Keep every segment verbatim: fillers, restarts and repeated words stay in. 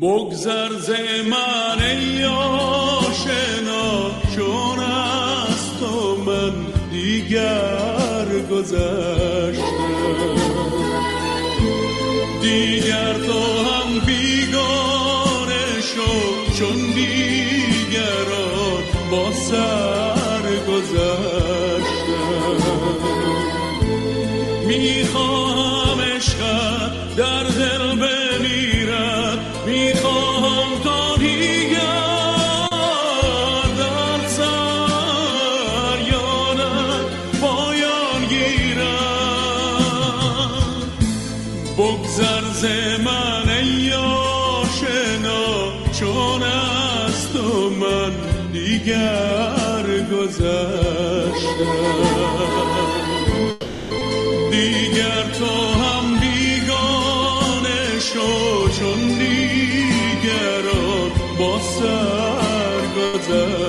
بگذر ز من ای آشنا چون از تو من دیگر گذشتم، دیگر تو هم بیگانه شو چون دیگران با سر گذشتم. میخواهم عشقت در دل بمیرد، میخواهم تا دیگر در سر یادت پایان گیرد. بگذر ز من ای آشنا چون از تو من دیگر گذشتم، دیگر تو هم بیگانه شو چون دیگران با سر گذشتم.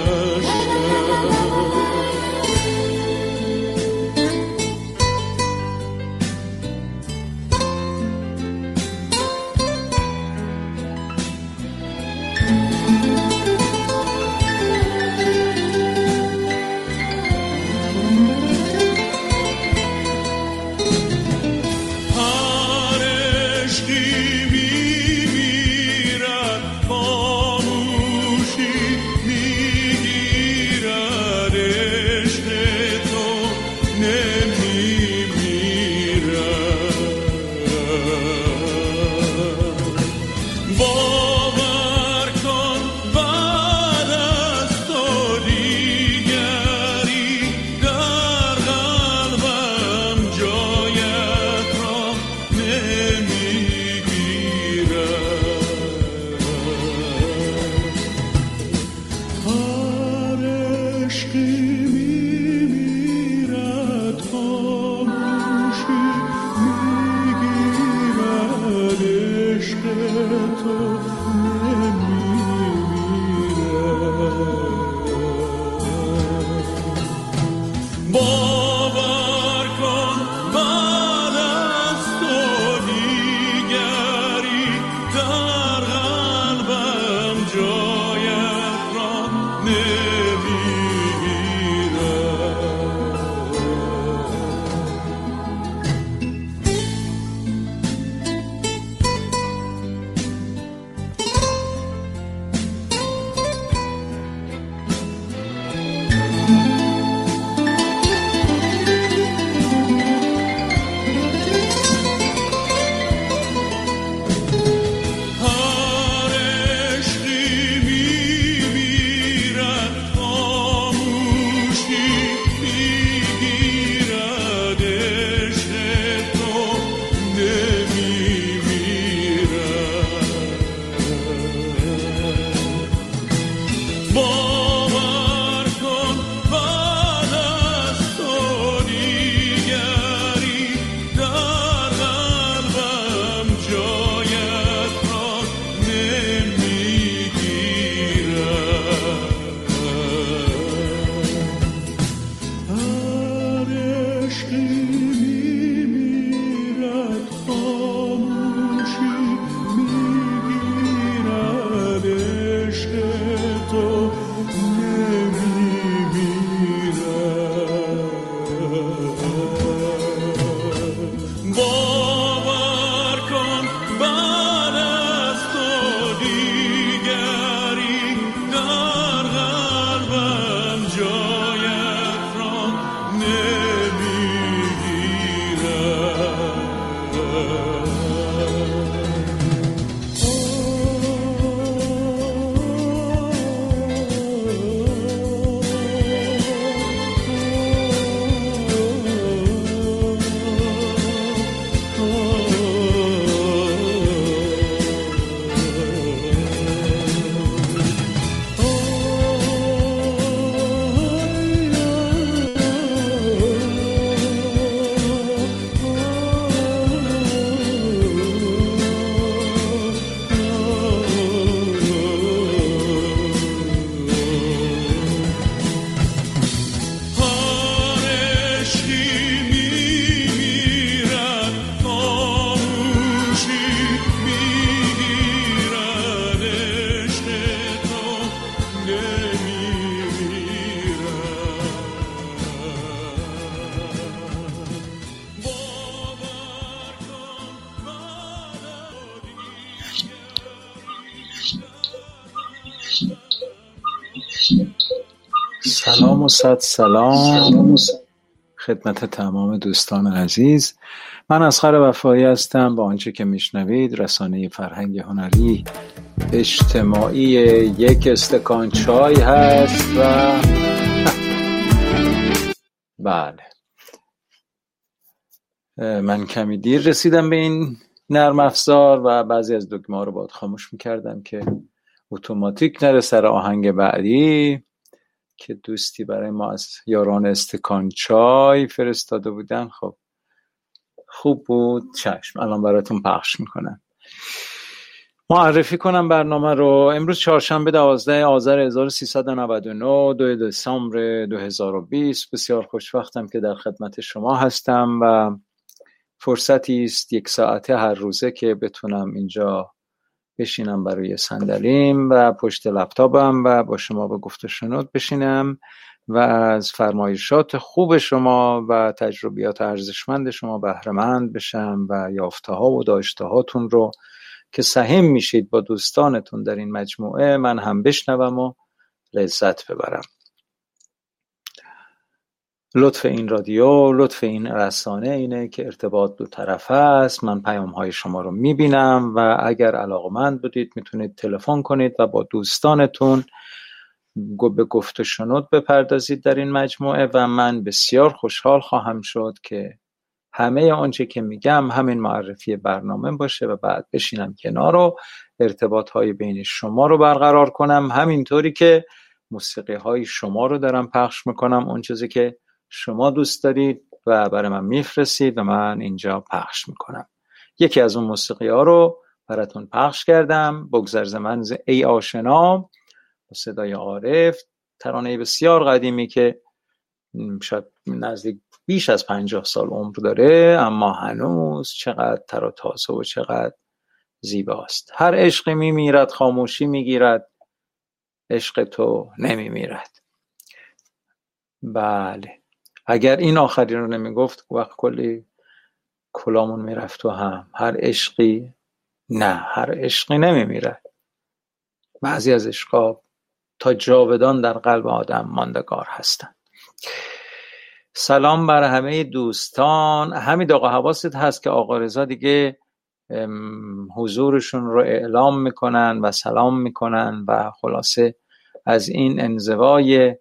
سلام و صد سلام خدمت تمام دوستان عزیز. من اصغر وفایی هستم. با آنچه که میشنوید رسانه فرهنگ هنری اجتماعی یک استکان چای هست و بله، من کمی دیر رسیدم به این نرم افزار و بعضی از دکمه ها رو باید خاموش میکردم که اتوماتیک نره سر آهنگ بعدی که دوستی برای ما از یاران استکان چای فرستاده بودن. خب خوب بود، چشم، الان براتون پخش میکنم. معرفی کنم برنامه رو. امروز چهارشنبه دوازده آذر هزار و سیصد و نود و نه، دو دسامبر دو هزار و بیست. بسیار خوشوقتم که در خدمت شما هستم و فرصتی است یک ساعته هر روزه که بتونم اینجا بشینم برای صندلیم و پشت لپتاپم و با شما به گفت و شنود بشینم و از فرمایشات خوب شما و تجربیات ارزشمند شما بهره مند بشم و یافته ها و داشته هاتون رو که سهم میشید با دوستانتون در این مجموعه من هم بشنوم و لذت ببرم. لطف این رادیو، لطف این رسانه اینه که ارتباط دو طرفه است. من پیام‌های شما رو می‌بینم و اگر علاقه‌مند بودید میتونید تلفن کنید و با دوستانتون به گفت و شنود بپردازید در این مجموعه و من بسیار خوشحال خواهم شد که همه آنچه که میگم همین معرفی برنامه باشه و بعد بشینم کنار و ارتباط‌های بین شما رو برقرار کنم، همینطوری که موسیقی‌های شما رو دارم پخش می‌کنم، اون چیزی که شما دوست دارید و برای من میفرستید و من اینجا پخش میکنم. یکی از اون موسیقی ها رو براتون پخش کردم، بگذر ز من ای آشنا با صدای عارف، ترانه بسیار قدیمی که شاید نزدیک بیش از پنجاه سال عمر داره اما هنوز چقدر تر و تازه و چقدر زیباست. هر عشقی میمیرد خاموشی میگیرد، عشق تو نمیمیرد. بله، اگر این آخری رو نمیگفت وقت کلی کلامون میرفت و هم هر عشقی نه هر عشقی نمیمیره. بعضی از عشقا تا جاودان در قلب آدم ماندگار هستن. سلام بر همه دوستان. همین آقا حواست هست که آقا رضا دیگه حضورشون رو اعلام میکنن و سلام میکنن و خلاصه از این انزوای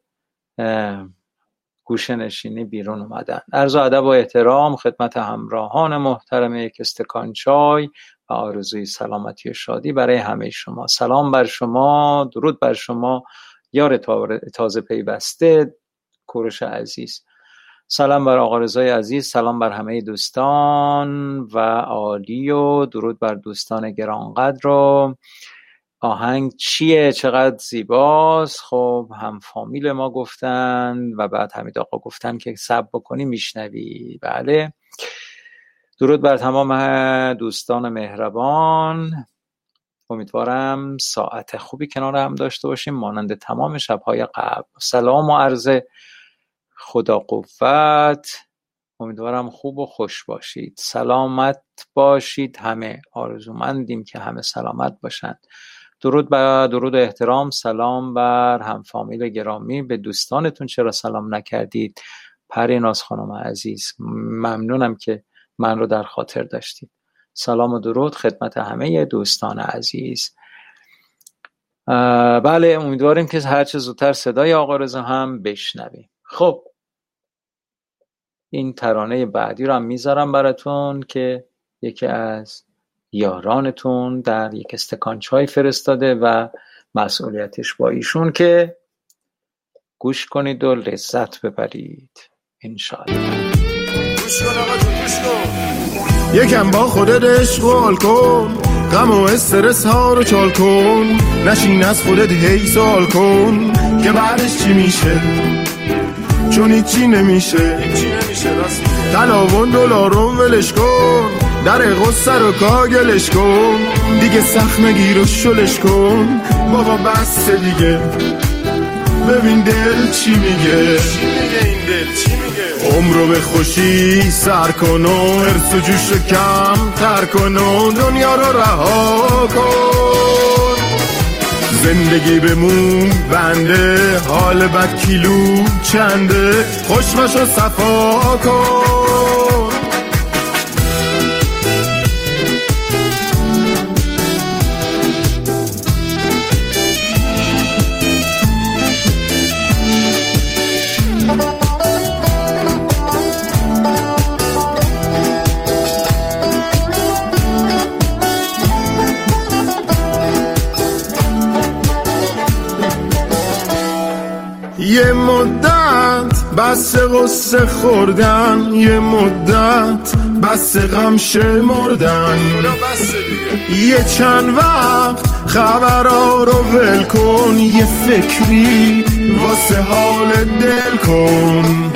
گوشه نشینی بیرون اومدن. عرض ادب و احترام خدمت همراهان محترم یک استکان چای و آرزوی سلامتی و شادی برای همه شما. سلام بر شما، درود بر شما یار تازه پیوسته کوروش عزیز. سلام بر آقا رضای عزیز، سلام بر همه دوستان و عالی و درود بر دوستان گرانقدر. رو آهنگ چیه؟ چقدر زیباست. خب هم فامیل ما گفتن و بعد حمید آقا گفتن که سب بکنی میشنوی. بله، درود بر تمام دوستان مهربان. امیدوارم ساعت خوبی کنار هم داشته باشیم مانند تمام شبهای قبل. سلام و عرض خدا قوت. امیدوارم خوب و خوش باشید، سلامت باشید. همه آرزومندیم که همه سلامت باشند. درود بر درود و احترام، سلام بر هم فامیل گرامی. به دوستانتون چرا سلام نکردید؟ پریناز خانم عزیز، ممنونم که من رو در خاطر داشتید. سلام و درود خدمت همه دوستان عزیز. بله، امیدواریم که هر چه زودتر صدای آقا رضا هم بشنویم. خب این ترانه بعدی رو هم میذارم براتون که یکی از یارانتون در یک استکان چای فرستاده و مسئولیتش با ایشون که گوش کنید و لذت ببرید انشاءالله. گوش کن آقا جون، گوش کن. یکم با خودت عشق و الکل، غم و استرس ها رو چال کن. نشین از خودت هی سوال کن که بعدش چی میشه، چون هیچی نمیشه. طلا و دلار رو ولش کن، در غصه رو کاگلش کن. دیگه سخم گیر و شلش کن، بابا بس دیگه. ببین دل چی میگه، عمرو به خوشی سر کن و ارس و جوش رو کم تر کن و دنیا رو رها کن. زندگی بمون بنده، حال بد کیلو چنده، خشمشو صفا کن. یه مدت بس غصه خوردن، یه مدت بس غم شمردن، یه چند وقت خبرها رو ول کن، یه فکری واسه حال دل کن.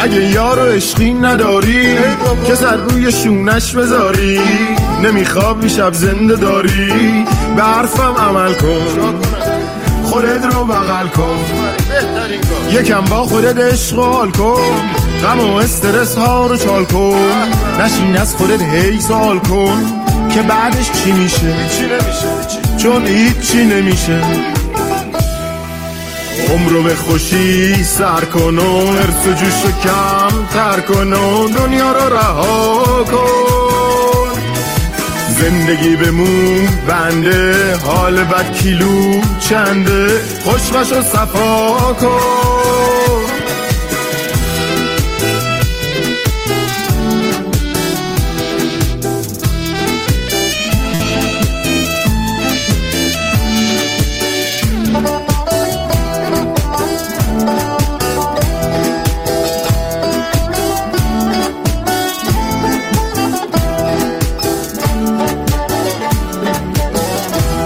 اگه یارو عشقی نداری که سر روی شونش بذاری، نمیخوابی شب زنده داری، به حرفم عمل کن، خودت رو بغل کن، یکم با خودت اشغال کن، غم و استرس ها رو چال کن، نشین از خودت هی سوال کن که بعدش چی میشه، چون هیچی نمیشه. عمر رو به خوشی سر کن و هرس و جوش رو کم تر کن و دنیا رو رها کن. زندگی بمون بنده، حال بد کیلو چنده، خشمشو صفا کن.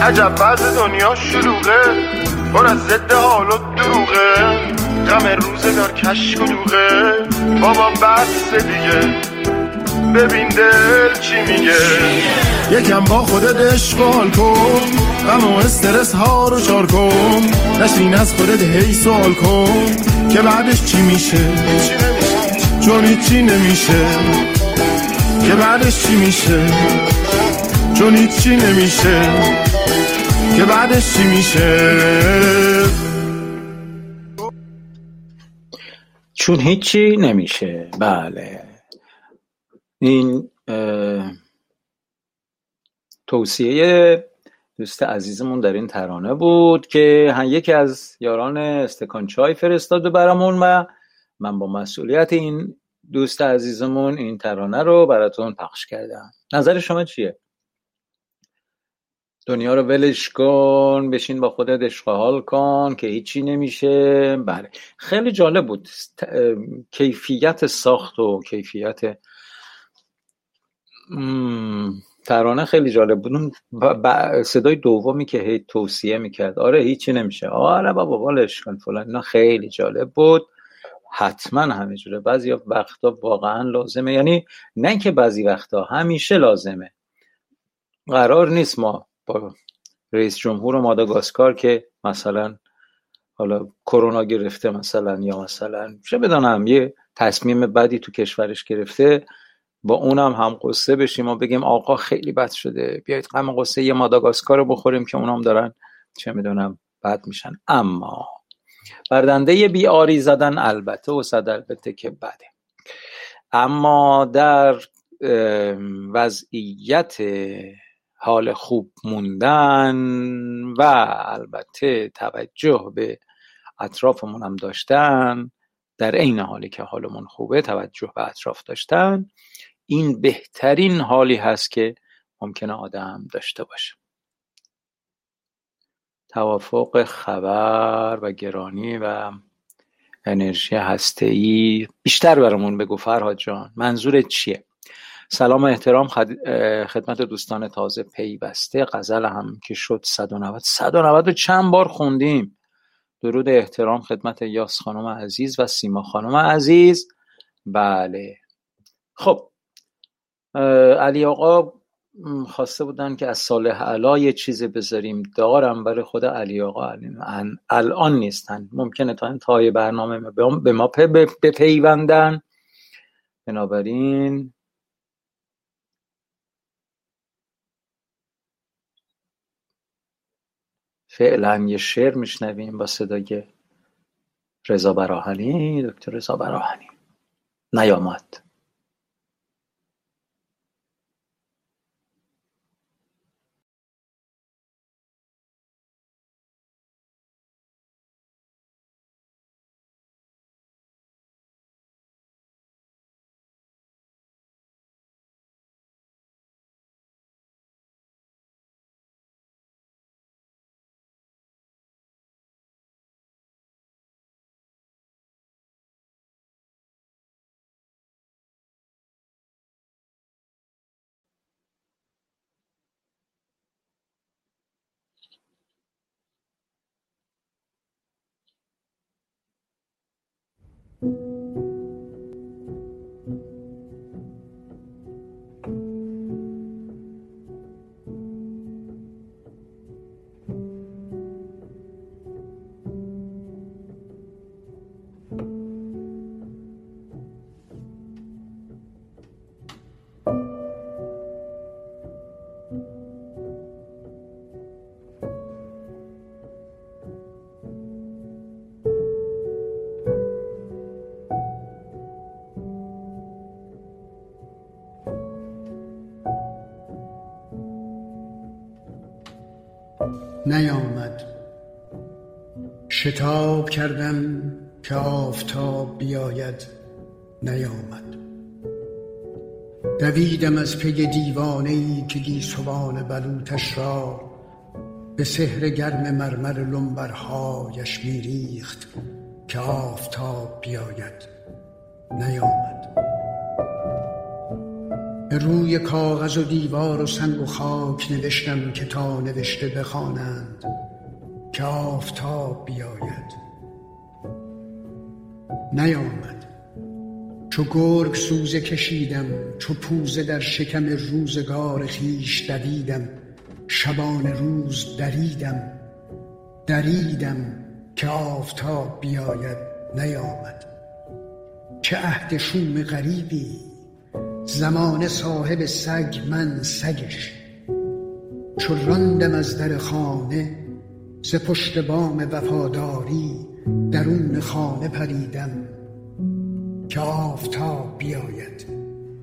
عجب بعض دنیا شلوغه، پر از ضد حال و دروغه، غم روزگار کشک و دوغه، بابا بس دیگه، ببین دل چی میگه. یکم با خودت اشغال کن، غم و استرس ها رو چار کن، نشین از خودت هی سوال کن که بعدش چی میشه، چون هیچی نمیشه، که بعدش چی میشه، چون هیچی نمیشه، که بعدش چی میشه، چون هیچی نمیشه. بله، این توصیه دوست عزیزمون در این ترانه بود که هم یکی از یاران استکان چای فرستاده برامون و من با مسئولیت این دوست عزیزمون این ترانه رو براتون پخش کردم. نظر شما چیه؟ دنیا رو ولش کن، بشین با خودت عشق حال کن که هیچی نمیشه. بله، خیلی جالب بود کیفیت ساخت و کیفیت ترانه، خیلی جالب بود. صدای دومی که هی توصیه میکرد آره هیچی نمیشه، آره بابا ولش کن فلان، نه خیلی جالب بود. حتما همه جوره بعضی وقتا واقعا لازمه، یعنی نه که بعضی وقتا، همیشه لازمه. قرار نیست ما با رئیس جمهور ماداگاسکار که مثلا حالا کرونا گرفته مثلا، یا مثلا چه بدانم یه تصمیم بدی تو کشورش گرفته، با اونم هم قصه بشیم و بگیم آقا خیلی بد شده، بیایید غم قصه یه ماداگاسکار رو بخوریم که اونام دارن چه میدونم بد میشن. اما بردنده یه بیاری زدن البته و صد البته که بده، اما در وضعیت حال خوب موندن و البته توجه به اطرافمون هم داشتن، در عین حالی که حالمون خوبه توجه به اطراف داشتن، این بهترین حالی هست که ممکنه آدم داشته باشه. توافق خبر و گرانی و انرژی هسته‌ای. بیشتر برامون بگو فرهاد جان، منظورت چیه؟ سلام و احترام خدمت دوستان تازه پیوسته. غزل هم که شد صد و نود، صد و نود چند بار خوندیم. درود احترام خدمت یاس خانم عزیز و سیما خانم عزیز. بله خب، علی آقا خواسته بودن که از صالح علا یه چیز بذاریم، دارم برای خود علی آقا، الان نیستن، ممکنه تا انتهای برنامه به ما بپیوندن، بنابراین فعلا یه شعر میشنویم با صدای رضا براهنی. دکتر رضا براهنی نیامد. نیامد. شتاب کردم که آفتاب بیاید، نیامد. دویدم از پی دیوانه‌ای که گیسوان بلوطش را به سحر گرم مرمر لنبرهایش میریخت که آفتاب بیاید، نیامد. به روی کاغذ و دیوار و سنگ و خاک نوشتم که تا نوشته بخوانند که آفتاب بیاید، نیامد. چو گرگ سوزه کشیدم، چو پوزه در شکم روزگار خویش دویدم، شبان روز دریدم دریدم که آفتاب بیاید، نیامد. چه عهد شوم غریبی، زمان صاحب سگ من سگش. چو راندم از در خانه ز پشت بام وفاداری، درون خانه پریدم که آفتاب بیاید،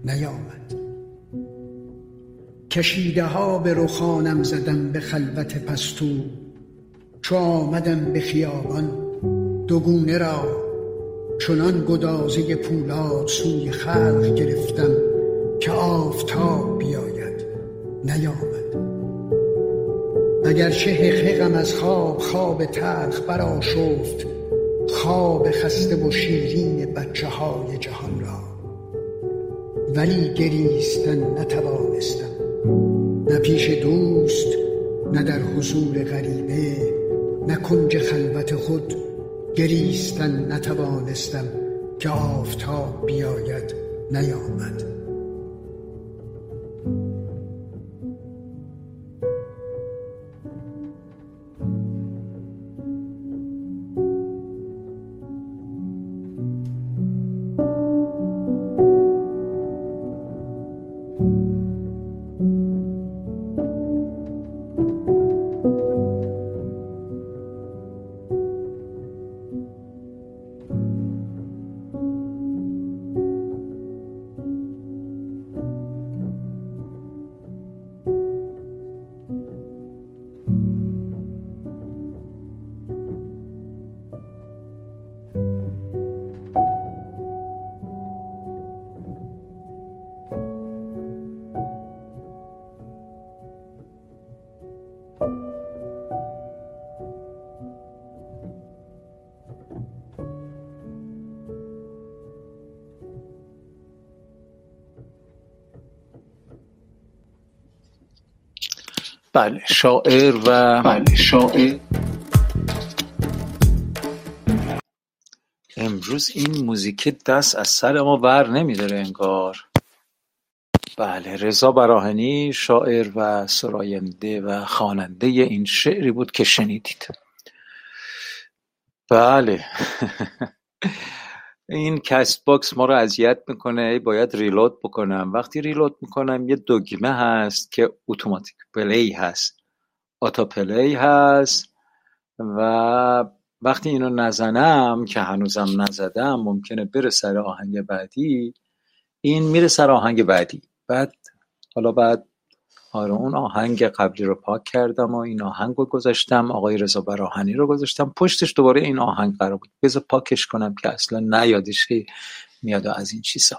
نیامد. کشیده ها به رخانم زدم به خلوت پستو، چو آمدم به خیابان دوگونه را چنان گدازه پولاد سوی خلق گرفتم که آفتاب بیاید، نیامد. اگرچه حقیقم از خواب، خواب تلخ برآشفت خواب خسته و شیرین بچه های جهان را، ولی گریستن نتوانستم، نه پیش دوست نه در حضور غریبه نه کنج خلوت خود، گریستن نتوانستم که آفتاب بیاید، نیامد. بله شاعر و بله شاعر امروز این موزیک دست از سر ما بر نمیداره انگار. بله رضا براهنی شاعر و سراینده و خواننده این شعری بود که شنیدید. بله این کست باکس ما رو اذیت میکنه، باید ریلود بکنم. وقتی ریلود میکنم یه دو گیمه هست که اتوماتیک پلی هست، آتا پلی هست و وقتی اینو نزنم که هنوزم نزدم ممکنه بره سر آهنگ بعدی، این میره سر آهنگ بعدی. بعد حالا بعد آره اون آهنگ قبلی رو پاک کردم و این آهنگ رو گذاشتم، آقای رضا براهنی رو گذاشتم، پشتش دوباره این آهنگ قرار بود، بذار پاکش کنم که اصلا نیادش میاد از این چیزا.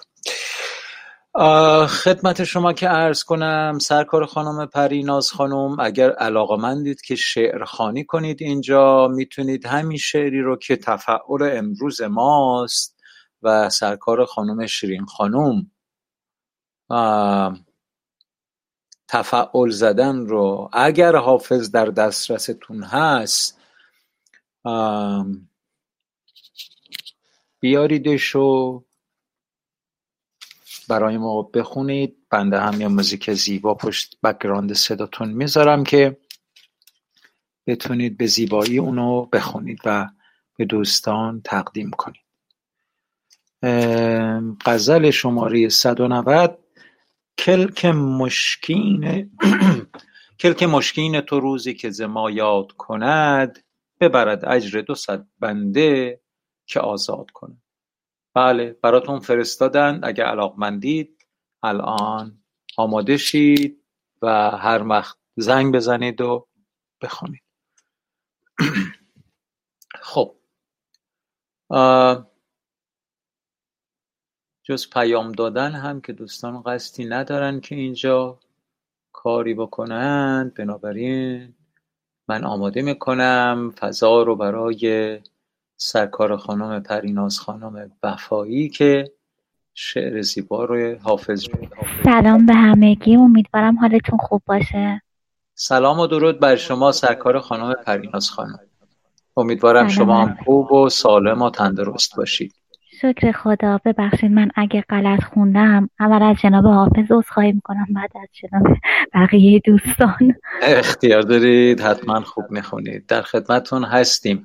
خدمت شما که عرض کنم سرکار خانم پریناز خانم، اگر علاقه‌مندید که شعر خوانی کنید اینجا میتونید همین شعری رو که تفعول امروز ماست و سرکار خانم شیرین خانم تفعول زدن رو، اگر حافظ در دسترستون هست بیاریدش و برای ما بخونید. بنده هم یه موزیک زیبا پشت بک‌گراند صداتون میذارم که بتونید به زیبایی اونو بخونید و به دوستان تقدیم کنید. غزل شماره صد و نود. کلک مشکین کلک مشکین تو روزی که زما یاد کند، ببرد اجر دو صد بنده که آزاد کند. بله براتون فرستادن، اگه علاقمندید الان آماده شید و هر وقت زنگ بزنید و بخونید. خب جز پیام دادن هم که دوستان قصدی ندارن که اینجا کاری بکنند، بنابراین من آماده میکنم فضا رو برای سرکار خانم پریناز خانم وفایی که شعر زیبا رو حافظ رو. سلام به همگی، امیدوارم حالتون خوب باشه. سلام و درود بر شما سرکار خانم پریناز خانم، امیدوارم شما هم خوب و سالم و تندرست باشید. شکر خدا. ببخشید من اگه غلط خوندم، اول از جناب حافظ عذرخواهی میکنم، بعد از جناب بقیه دوستان. اختیار دارید، حتما خوب میخونید، در خدمتون هستیم.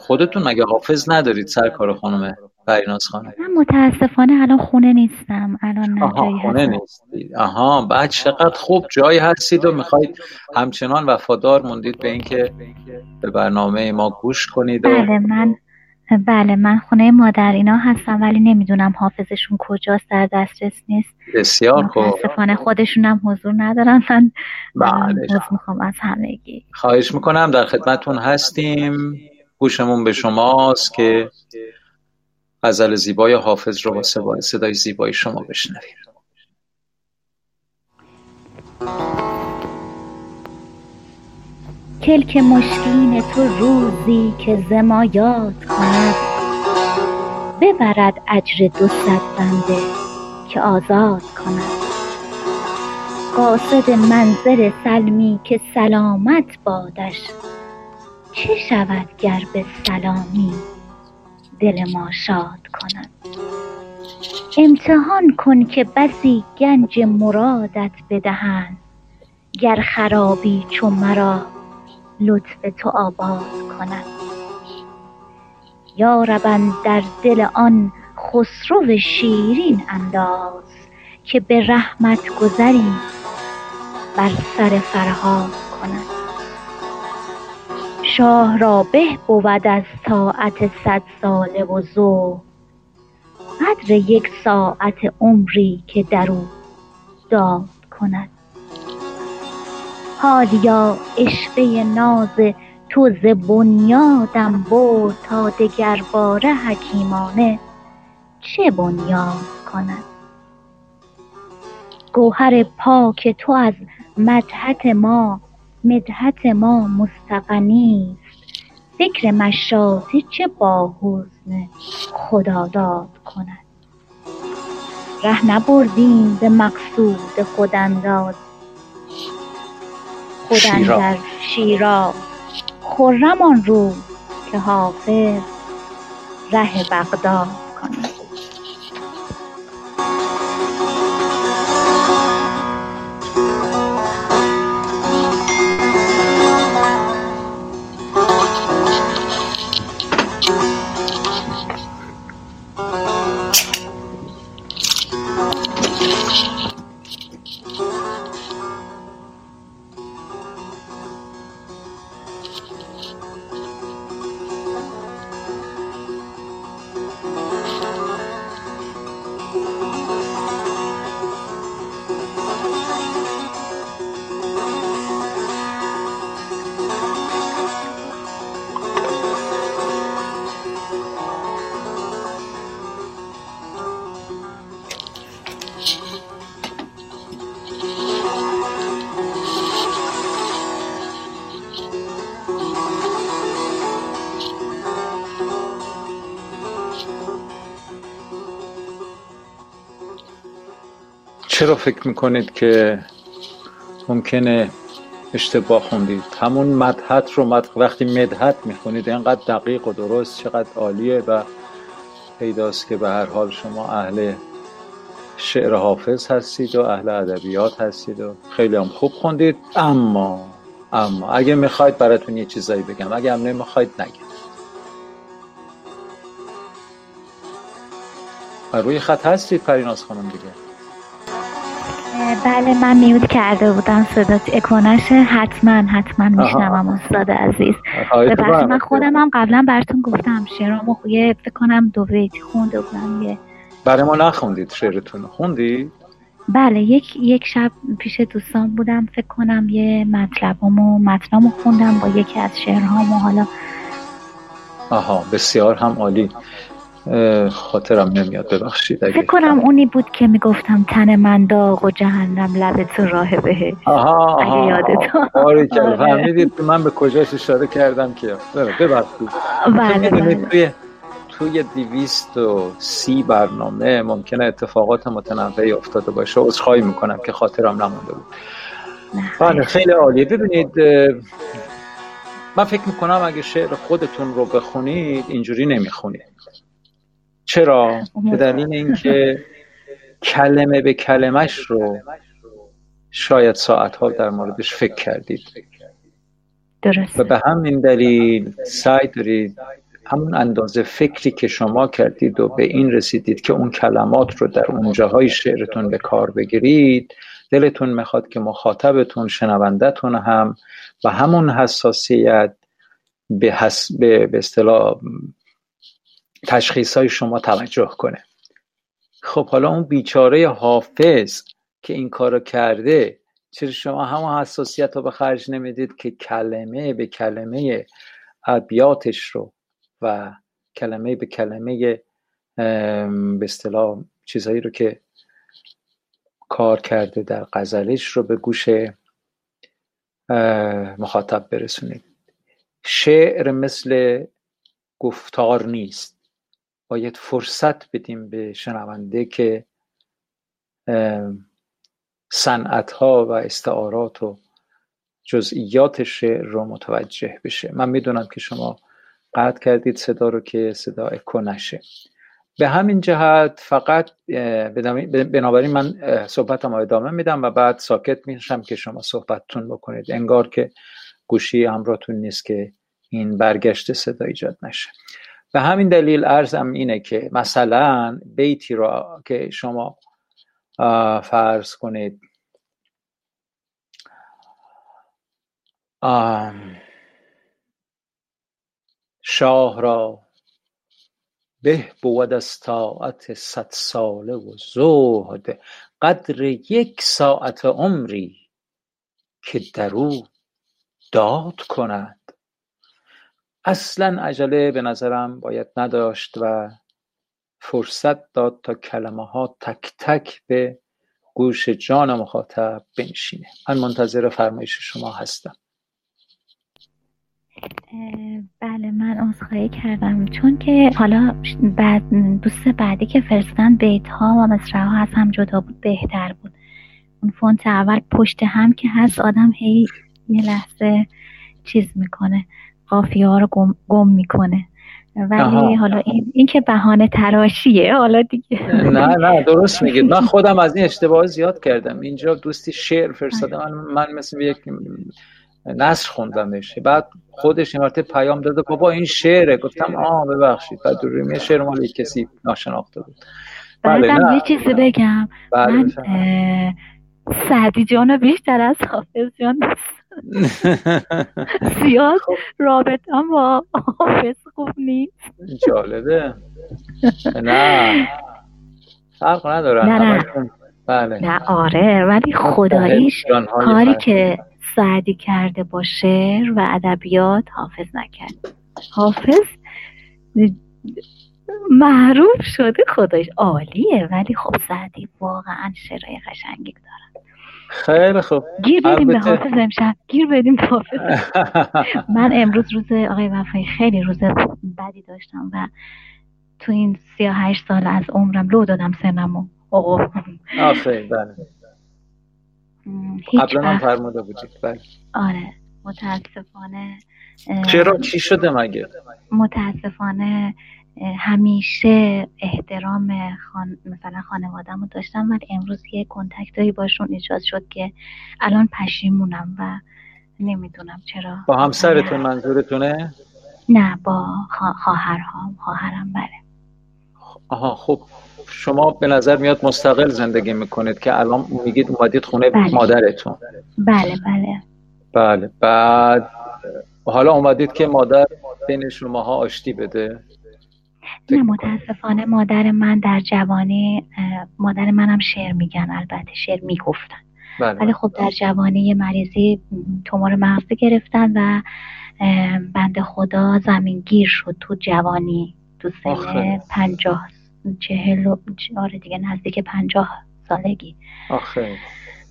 خودتون مگه حافظ ندارید سرکار خانم پریناز خانم؟ من متاسفانه الان خونه نیستم، الان آها خونه نیستید. آها بعد چقدر خوب جایی هستید و میخواید همچنان وفادار موندید به اینکه به برنامه ما گوش کنید و... بله من بله من خونه مادر اینا هستم، ولی نمیدونم حافظشون کجاست، در دسترس نیست. بسیار خوب. متاسفانه خودشون هم حضور ندارن. من عذر میخوام از همگی. خواهش میکنم، در خدمتون هستیم، گوشمون به شماست که غزل زیبای حافظ رو با صدای زیبای شما بشنویم. کلک مشکین تو روزی که زما یاد کند، ببرد اجر دو صد بنده که آزاد کند. قاصد منظر سلمی که سلامت بادش، چه شود گر به سلامی دل ما شاد کند. امتحان کن که بسی گنج مرادت بدهند، گر خرابی چو مرا لطف تو آباد کند. یا رب در دل آن خسرو شیرین انداز، که به رحمت گذری بر سر فرهاد کند. شاه را به بود از طاعت صد ساله و ذوق، قدر یک ساعت عمری که در او داد کند. حالیا عشقه ناز تو ز بنیادم برد، تا دگرباره حکیمانه چه بنیاد کند. گوهر پاک تو از مدحت ما مدحت ما مستغنی است، فکر مشاطه چه با حزن خداداد کند. ره نبردیم به مقصود خودانداز، خوداندر شیرا خرم آن رو که حافظ ره بغداد کند. چرا فکر میکنید که ممکنه اشتباه خوندید؟ همون مدحت رو مدح... وقتی مدحت میخونید اینقدر دقیق و درست، چقدر عالیه و پیداست که به هر حال شما اهل شعر حافظ هستید و اهل ادبیات هستید و خیلی هم خوب خوندید. اما اما اگه میخواید براتون یه چیزایی بگم، اگه هم نمیخواید نگید. روی خط هستید پریناز خانم دیگه؟ بله، من میوت کرده بودم صدا اکونشه. حتما حتما میشنوم استاد عزیز. ببخشید من خودم هم قبلا براتون گفتم شعرامو یه فکر کنم دو بیت خونده بودم. یه برای ما نخوندید شعرتون خوندی؟ بله، یک یک شب پیش دوستان بودم، فکر کنم یه مطلبامو متنامو خوندم با یکی از شعرهامو. حالا آها، بسیار هم عالی. خاطرم نمیاد، ببخشید. فکر کنم اونی بود که میگفتم تن من داغ و جهنم لب تو راه بهشت. آها، اگه یادتون باشه. آره، فهمیدید من به کجاش اشاره کردم که ببخشید. بله بله. توی توی دویست و سی برنامه ممکنه اتفاقات متنوعی افتاده باشه. عذرخواهی میکنم که خاطرم نمونده بود. بله، خیلی عالی. ببینید، من فکر میکنم اگه شعر خودتون رو بخونید اینجوری نمیخونید. چرا؟ به دلیل اینکه کلمه به کلمش رو شاید ساعتها در موردش فکر کردید درست. و به همین دلیل سعی دارید همون اندازه فکری که شما کردید و به این رسیدید که اون کلمات رو در اون جاهای شعرتون به کار بگیرید. دلتون میخواد که مخاطبتون، شنوندتون هم و همون حساسیت به حس... به اصطلاح تشخیص های شما توجه کنه. خب حالا اون بیچاره حافظ که این کارو کرده، چرا شما همون حساسیت رو به خرج نمیدید که کلمه به کلمه ابیاتش رو و کلمه به کلمه به اصطلاح چیزایی رو که کار کرده در غزلش رو به گوش مخاطب برسونید؟ شعر مثل گفتار نیست. باید فرصت بدیم به شنونده که صنعت‌ها و استعارات و جزئیات شعر رو متوجه بشه. من میدونم که شما قطع کردید صدا رو که صدا اکو نشه. به همین جهت فقط بنابراین من صحبتم رو ادامه میدم و بعد ساکت میشم که شما صحبتتون بکنید. انگار که گوشی همراهتون نیست که این برگشت صدا ایجاد نشه. به همین دلیل عرضم اینه که مثلا بیتی رو که شما فرض کنید شاه را به بود از طاعت صد ساله و زهد قدر یک ساعت عمری که درو داد کند. اصلا عجله به نظرم باید نداشت و فرصت داد تا کلمه ها تک تک به گوش جان مخاطب بنشینه. من منتظر فرمایش شما هستم. بله، من عذرخواهی کردم چون که حالا بعد دوست بعدی که فرستادن بیت ها و مصرع ها از هم جدا بود بهتر بود. اون فونت اول پشت هم که هست آدم هی یه لحظه چیز میکنه، قافیه ها رو گم, گم میکنه. ولی آها. حالا این, این که بهانه تراشیه حالا دیگه. نه نه، درست میگید. من خودم از این اشتباه زیاد کردم. اینجا دوستی شعر فرستاده، من من مثل یک نثر خوندمش، بعد خودش این پیام داده بابا این شعره. گفتم آه ببخشید، بعد دریم یه شعر مال کسی ناشناخته بود. بله، من یه چیزی بگم. من سعدی جانو بیشتر از حافظ جان زیاد رابطم با حافظ خوب نیست. جالبه. نه فرق نداره. نه نه نه آره، ولی خداییش کاری که سعدی کرده با شعر و ادبیات حافظ نکرد. حافظ معروف شده خداییش عالیه، ولی خب سعدی واقعا شعرهای قشنگی داره. خیلی خوب، گیر بدیم به حافظ امشب. گیر بدیم به حافظ. من امروز روز آقای وفایی خیلی روز بدی داشتم و تو این سی و هشت سال از عمرم لو دادم سنمو. آقا آفرین. بله قبلا هم فرموده بودید. بله آره متاسفانه. چرا چی شده مگه؟ متاسفانه همیشه احترام خان... مثلا خانواده‌مو داشتم، ولی امروز یه کنتاکتی باشون ایجاد شد که الان پشیمونم و نمیدونم چرا. با همسرتون منظورتونه؟ نه با خواهرهام، خواهرم. بله. آها خب شما به نظر میاد مستقل زندگی میکنید که الان میگید اومدید خونه بله. مادرتون. بله بله بله. بعد حالا اومدید که مادر بین شماها آشتی بده؟ نه متاسفانه مادر من در جوانی، مادر منم شعر میگن، البته شعر میگفتن ولی بله. خب در جوانی یه مریضی تومور مغز گرفتن و بنده خدا زمینگیر شد تو جوانی، تو سن پنجاه چهل و آره دیگه نزدیک پنجاه سالگی آخه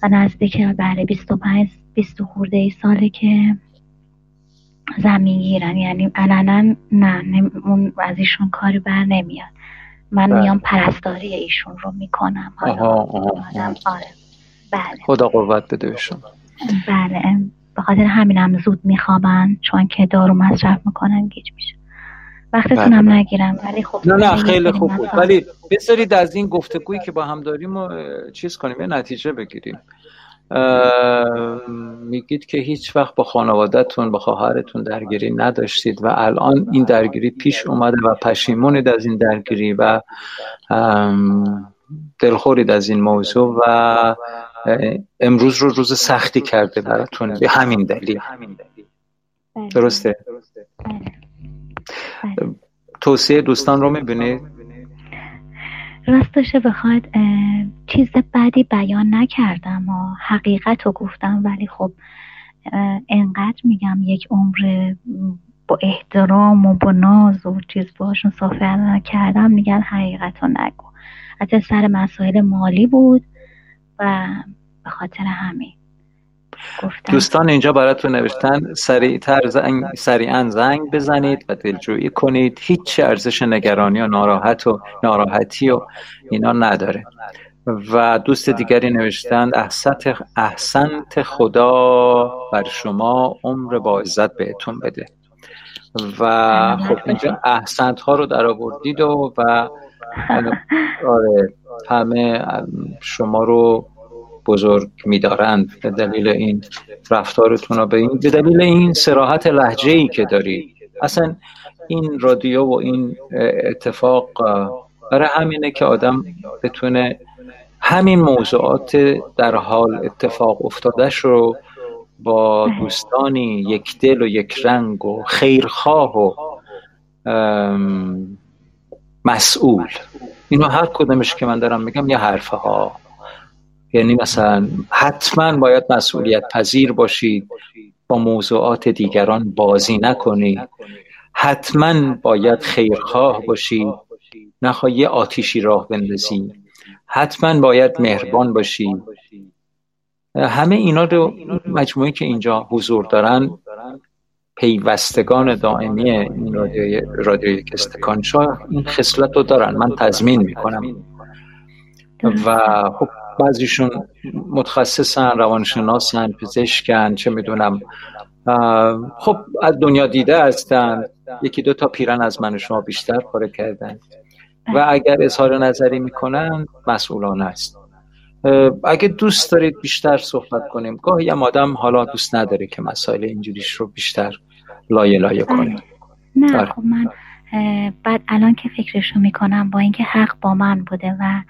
و نزدیک بله بیست و پنج بیست و خورده ای ساله که زمینگیرن، یعنی علنا نه اون از ایشون کاری بر نمیاد. من بله. میام پرستاری ایشون رو میکنم. حالا آدم آره بله. خدا قوت بده بهشون. بله به خاطر همینم زود میخوابن چون که دارو مصرف میکنن گیج میشه. وقتتون هم نگیرم ولی خب نه نه خیلی خوب بود. ولی بذارید از این گفتگویی که با هم داریم و چیز کنیم، یه نتیجه بگیریم. میگید که هیچ وقت با خانواده‌تون با خواهرتون درگیری نداشتید و الان این درگیری پیش اومده و پشیمونید از این درگیری و دلخورید از این موضوع و امروز رو روز سختی کرده براتون به همین دلیل. درسته؟ توصیه دوستان رو میبینید؟ راستش بخواد چیز بعدی بیان نکردم و حقیقت رو گفتم، ولی خب انقدر میگم یک عمر با احترام و با ناز و چیز باشون صحبت نکردم، میگن حقیقت رو نگو. حتی سر مسائل مالی بود و به خاطر همین گفتم. دوستان اینجا براتون نوشتن سریعتر زنگ، سریعا زنگ بزنید و دلجویی کنید، هیچ ارزش نگرانی و ناراحت و ناراحتی و اینا نداره. و دوست دیگری نوشتند احسنت احسنت خدا بر شما عمر با عزت بهتون بده. و خب اینجا احسنت ها رو در آوردید و و آره همه شما رو بزرگ می‌دارند به دلیل این رفتارتون و به این به دلیل این صراحت لهجه‌ای که دارید. اصلا این رادیو و این اتفاق برای همینه که آدم بتونه همین موضوعات در حال اتفاق افتادش رو با دوستانی یک دل و یک رنگ و خیرخواه و مسئول، اینو هر کدومش که من دارم میگم یه حرفه ها، یعنی مثلا حتما باید مسئولیت پذیر باشید، با موضوعات دیگران بازی نکنید، حتما باید خیرخواه باشید، نخواهی یه آتیشی راه بندازید، حتما باید مهربان باشید. همه اینا رو مجموعی که اینجا حضور دارن پیوستگان دائمی این رادیوی رادیوی کستکانشاه این خصلت رو دارن، من تضمین میکنم. و خب بعضیشون متخصصن، روانشناسن، پزشکن، چه میدونم، خب از دنیا دیده هستن، یکی دو تا پیرن از من و شما بیشتر کار کردن و اگر اظهار نظری میکنن مسئولانه است. اگه دوست دارید بیشتر صحبت کنیم، گاهی هم آدم حالا دوست نداره که مسائل اینجوریش رو بیشتر لایه لایه کنیم. نه آره. خب من بعد الان که فکرشو میکنم با اینکه حق با من بوده و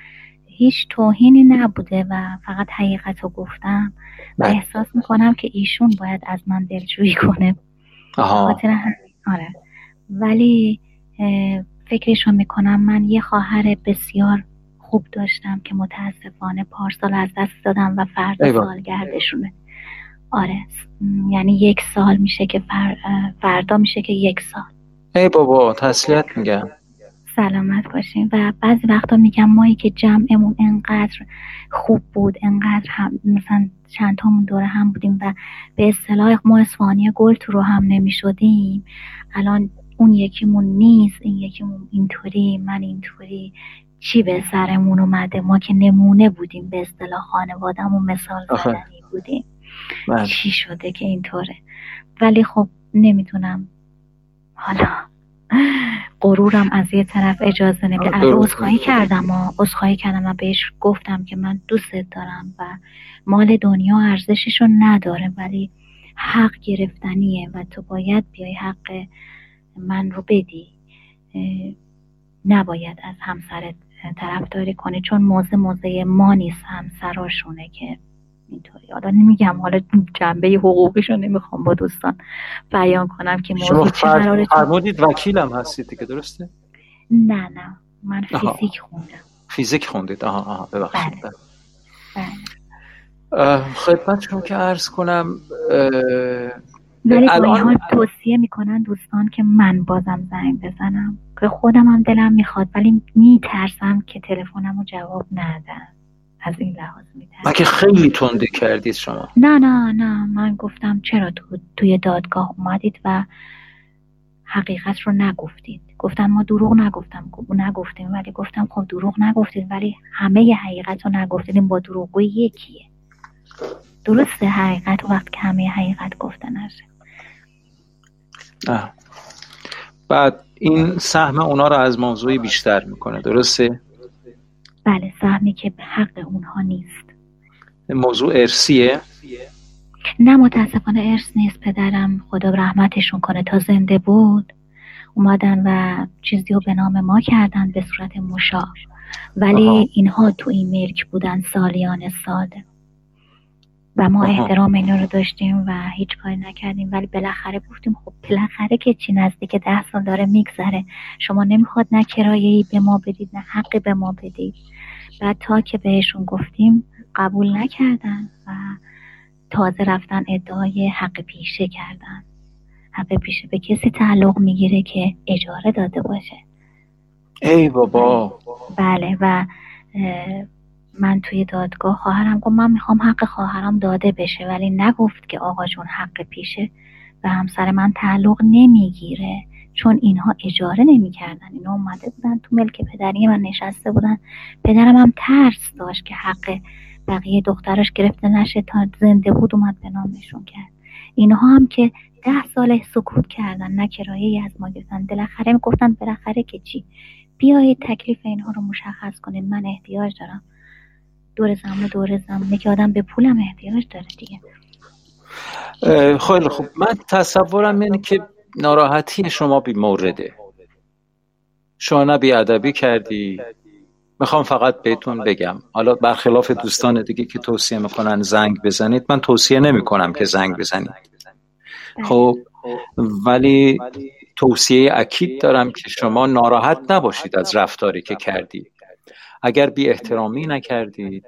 هیچ توهینی نبوده و فقط حقیقت رو گفتم و احساس میکنم که ایشون باید از من دلجویی کنه. آها. آره. ولی فکرشو میکنم من یه خواهر بسیار خوب داشتم که متاسفانه پارسال از دست دادم و فردا سالگردشونه. آره یعنی یک سال میشه که فر... فردا میشه که یک سال. ای بابا تسلیت میگم. سلامت باشین. و بعضی وقتا میگم مایی که جمعمون انقدر خوب بود، انقدر هم مثلا چند تامون دوره هم بودیم و به اصطلاح ما اسفانی گل تو رو هم نمیشدیم، الان اون یکیمون نیست، این یکیمون اینطوری، من اینطوری، چی به سرمون اومده؟ ما که نمونه بودیم به اصطلاح، خانوادم و مثال زدنی بودیم. بله. چی شده که اینطوره؟ ولی خب نمیتونم، حالا غرورم از یه طرف اجازه نمیده. از عذرخواهی کردم و عذرخواهی کردم و بهش گفتم که من دوستت دارم و مال دنیا ارزششو نداره، ولی حق گرفتنیه و تو باید بیای حق من رو بدی، نباید از همسرت طرفداری کنی چون موزه موزه ما نیست، همسراشونه که اینطوری. حالا نمیگم، حالا جنبه حقوقیشو نمیخوام با دوستان بیان کنم که موضوع چه قراره. شما فرمودید وکیلم هستید که درسته؟ نه نه، من فیزیک خوندم. فیزیک خوندید؟ آها آها، ببخشید. بله. بله. خدمت شما که عرض کنم ولی الان توصیه میکنن دوستان که من بازم زنگ بزنم که خودم هم دلم میخواد، ولی میترسم که تلفنمو جواب ندن. از این لحاظ میترسم. مگه خیلی تنده کردید شما؟ نه نه نه، من گفتم چرا تو توی دادگاه اومدید و حقیقت رو نگفتید؟ گفتم ما دروغ نگفتم نگفتیم ولی گفتم خب دروغ نگفتید ولی همه حقیقت رو نگفتید، این با دروغگویی یکیه. درسته، حقیقت وقت که همه حقیقت گفتن نشه. آه. بعد این سهم اونا رو از موضوعی بیشتر میکنه، درسته؟ بله، سهمی که به حق اونها نیست. موضوع ارثیه؟ نه متاسفانه ارث نیست. پدرم خدا رحمتشون کنه تا زنده بود اومدن و چیزی رو به نام ما کردن به صورت مشاع، ولی آه. اینها تو این ملک بودن سالیان سال و ما احترام اینا رو داشتیم و هیچ کاری نکردیم، ولی بالاخره گفتیم خب بالاخره که چی، نزدیک ده سال داره میگذره، شما نمیخواد نه کرایه‌ای به ما بدید نه حقی به ما بدید. بعد تا که بهشون گفتیم قبول نکردن و تازه رفتن ادعای حق پیشه کردن. حق پیشه به کسی تعلق میگیره که اجاره داده باشه. ای بابا. بله و من توی دادگاه خواهرم گفت من میخوام حق خواهرم داده بشه، ولی نگفت که آقا جون حق پیشه و همسر من تعلق نمیگیره چون اینها اجاره نمیکردن. اینا اومده بودن تو ملک پدری من نشسته بودن. پدرم هم ترس داشت که حق بقیه دخترش گرفته نشه، تا زنده بود اومد به نامشون کرد. اینها هم که ده سال سکوت کردن، نه کرایه از ما گرفتن. بالاخره میگفتن بالاخره که چی، بیایید تکلیف اینها رو مشخص کنید، من احتیاج دارم. دور زمونه دور زمونه که آدم به پولم احتیاج داره دیگه. خیلی خوب، من تصورم اینه که ناراحتی شما بی مورده. شما نه بی‌ادبی کردی، میخوام فقط بهتون بگم، حالا برخلاف دوستان دیگه که توصیه میکنن زنگ بزنید، من توصیه نمیکنم که زنگ بزنید، خب، ولی توصیه اکید دارم که شما ناراحت نباشید از رفتاری که کردی. اگر بی احترامی نکردید،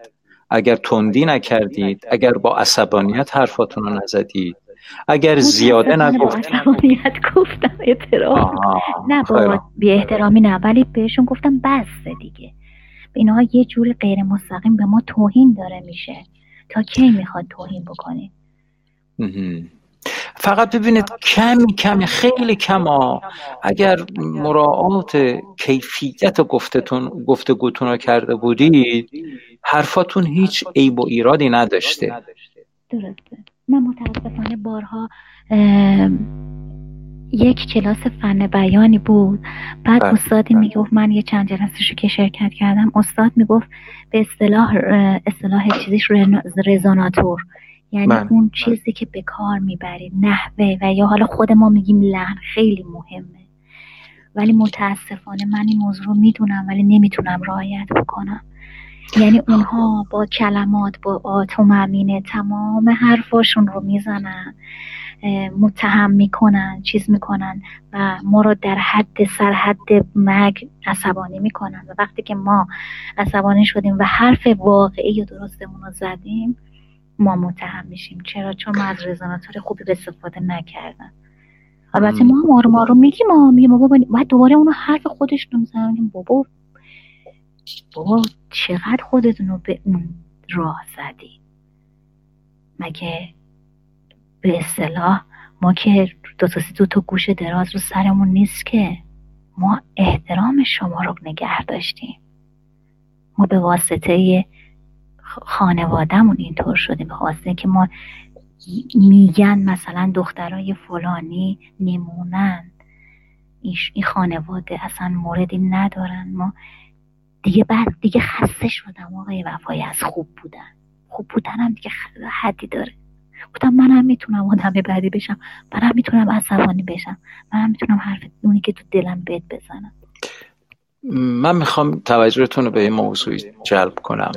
اگر تندی نکردید، اگر با عصبانیت حرفاتون رو نزدید، اگر زیاده نگفتید. عصبانیت گفتم، احترام نه، با بی احترامی نه، ولی بهشون گفتم بس دیگه، اینها یه جور غیر مستقیم به ما توهین داره میشه، تا کی میخواد توهین بکنه؟ فقط ببینید کمی کمی خیلی کما، اگر مراعات کیفیت گفتتون گفتگوتون رو کرده بودید، حرفاتون هیچ عیب و ایرادی نداشته. درسته. من متاسفانه بارها یک کلاس فن بیانی بود، بعد بس. استادی میگفت، من یه چند جلسه‌شو که شرکت کردم، استاد میگفت به اصطلاح اصطلاح چیزیش رزوناتور، یعنی من. اون چیزی که به کار میبرید، نحوه و یا حالا خود ما میگیم لحن، خیلی مهمه، ولی متاسفانه من این موضوع رو میدونم ولی نمیتونم رعایت بکنم. یعنی اونها با کلمات، با آتومامینه تمام حرفاشون رو میزنن، متهم میکنن، چیز میکنن و ما رو در حد سرحد مرگ عصبانی میکنن. و وقتی که ما عصبانی شدیم و حرف واقعی و درستمون رو زدیم، ما متهم میشیم. چرا؟ چون ما از رزوناتور خوبی به استفاده نکردن. البته ما هم آروم آروم میگیم، ما میگیم بابا بعد دوباره اونو حرف خودش رو میزنیم، بابا بابا چقدر خودتون رو به اون راه زدی؟ مگه به اصطلاح ما که دو تا سی دو تا گوش دراز رو سرمون نیست که، ما احترام شما رو نگه داشتیم. ما به واسطه خانوادهمون اینطور شده، به واسطه که ما میگن مثلا دخترای فلانی نمونن، این خانواده اصلا موردی ندارن. ما دیگه بعد دیگه خسته شدم آقای وفایی از خوب بودن. خوب بودن هم دیگه حدی داره. گفتم من هم میتونم آدم بعدی بشم، من هم میتونم عصبانی بشم، من هم میتونم حرف اونی که تو دلم بهت بزنم. من میخوام توجهتون رو به این موضوعی جلب کنم.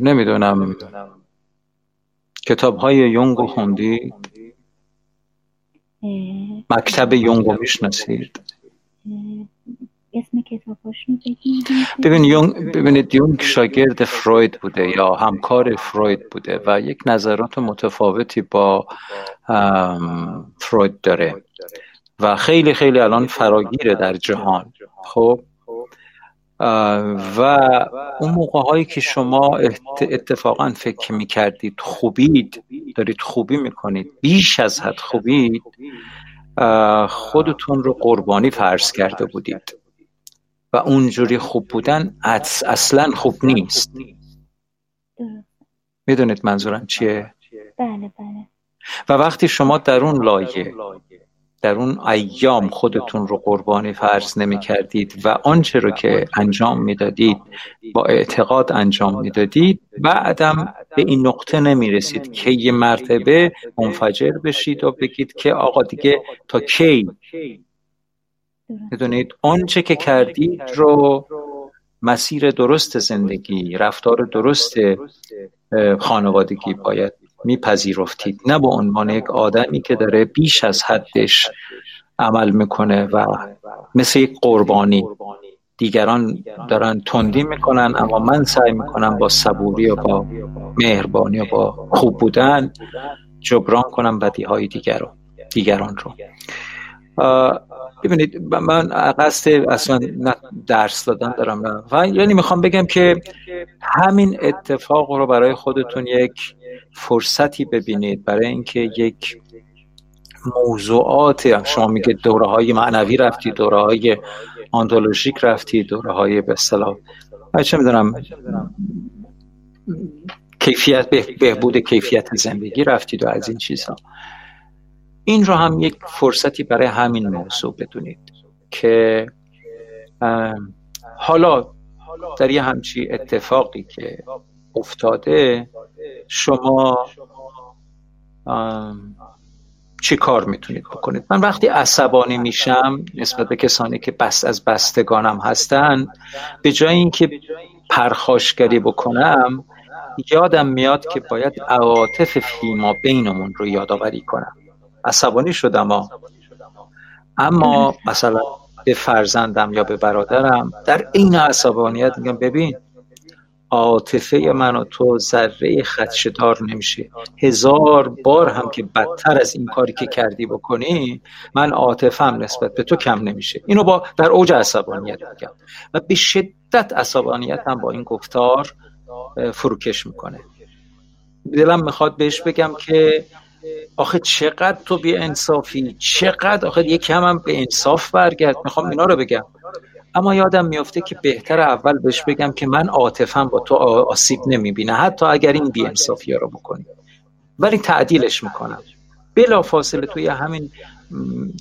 نمیدونم کتاب های یونگ و خوندید؟ مکتب یونگ رو میشناسید؟ اسم کتابش میگید؟ ببین یونگ، ببینید یونگ شاگرد فروید بوده یا همکار فروید بوده و یک نظرات متفاوتی با فروید داره و خیلی خیلی الان فراگیره در جهان. خب و اون موقع‌هایی که شما اتفاقا فکر می‌کردید خوبید، دارید خوبی می‌کنید، بیش از حد خوبید، خودتون رو قربانی فرض کرده بودید و اونجوری خوب بودن اصلاً خوب نیست. میدونید منظورم چیه؟ بله بله. و وقتی شما در اون لایه، در اون ایام خودتون رو قربانی فرض نمی کردید و آنچه رو که انجام می دادید با اعتقاد انجام می دادید، بعدم به این نقطه نمی رسید که یه مرتبه منفجر بشید و بگید که آقا دیگه تا کی؟ بدونید آنچه که کردید رو مسیر درست زندگی، رفتار درست خانوادگی باید میپذیرفتید، نه به عنوان یک آدمی که داره بیش از حدش عمل میکنه و مثل یک قربانی. دیگران دارن تندی میکنن اما من سعی میکنم با صبوری و با مهربانی و با خوب بودن جبران کنم بدیهای دیگران دیگران رو. ببینید من قصد اصلا نه درس دادن دارم نه. و یعنی میخوام بگم که همین اتفاق رو برای خودتون یک فرصتی ببینید، برای اینکه یک موضوعات، شما میگه دوره های معنوی رفتید، دوره های آنتولوژیک رفتید، دوره های به اصطلاح چه میدونم کیفیت بهبود کیفیت زندگی رفتید و از این چیزها، این رو هم یک فرصتی برای همین موضوع بدونید که حالا در یه همچی اتفاقی که افتاده شما چی کار میتونید بکنید. من وقتی عصبانی میشم نسبت به کسانی که بس از بستگانم هستن، به جای اینکه پرخاشگری بکنم یادم میاد که باید عواطف فیما بینمون رو یادآوری کنم. عصبانی شدم ها. اما مثلا به فرزندم یا به برادرم در این عصبانیت میگم ببین عاطفه من و تو ذره خدشه‌دار نمیشه، هزار بار هم که بدتر از این کاری که کردی بکنی من عاطفه‌ام نسبت به تو کم نمیشه. اینو با در اوج عصبانیت میگم و به شدت عصبانیتم با این گفتار فروکش میکنه. دلم میخواد بهش بگم که آخه چقدر تو بی انصافی، چقدر آخه یکم هم به انصاف برگرد. میخوام اینا رو بگم اما یادم میفته که بهتر اول بهش بگم که من عاطفم با تو آسیب نمیبینه حتی اگر این بی انصافی ها رو بکنی، ولی تعدیلش میکنم. بلا فاصله توی همین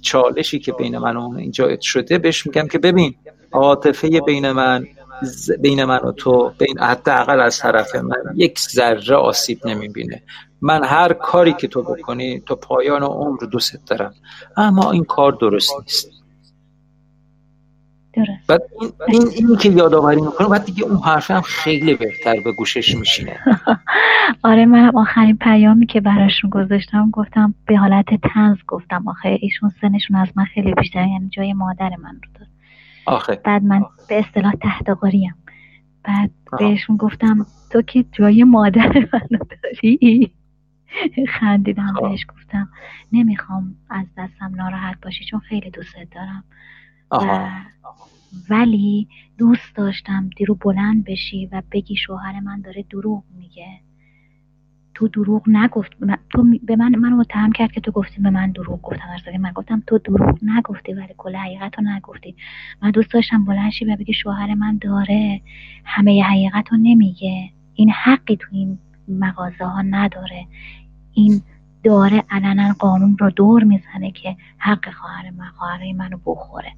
چالشی که بین من و اینجا شده بهش میگم که ببین عاطفه بین من بین من و تو بین حداقل از طرف من یک ذره آسیب نمیبینه. من هر کاری که تو بکنی تو پایان عمر دوست دارم اما این کار درست نیست. بعد این این اینی که یادآوری میکنه بعد دیگه اون حرفه هم خیلی بهتر به گوشش میشینه. آره من آخرین پیامی که براشون گذاشتم گفتم به حالت طنز گفتم آخه ایشون سنشون از من خیلی بیشتره، یعنی جای مادر من رو داره آخه. بعد من آخه. به اصطلاح تحت قاریم. بعد آه. بهشون گفتم تو که جای مادر منو داری. خندیدم آه. بهش گفتم نمیخوام از دستم ناراحت باشی چون خیلی دوستت دارم و... ولی دوست داشتم دیرو بلند بشی و بگی شوهر من داره دروغ میگه، تو دروغ نگفت، تو به من منو متهم کرد که تو گفتی به من دروغ گفتم. درسته من گفتم تو دروغ نگفتی ولی کل حقیقتو نگفتی. من دوست داشتم بلند شی و بگی شوهر من داره همه حقیقتو نمیگه، این حقی تو این مغازه ها نداره، این داره علنا قانون رو دور میزنه که حق خواهر من خواهر منو بخوره.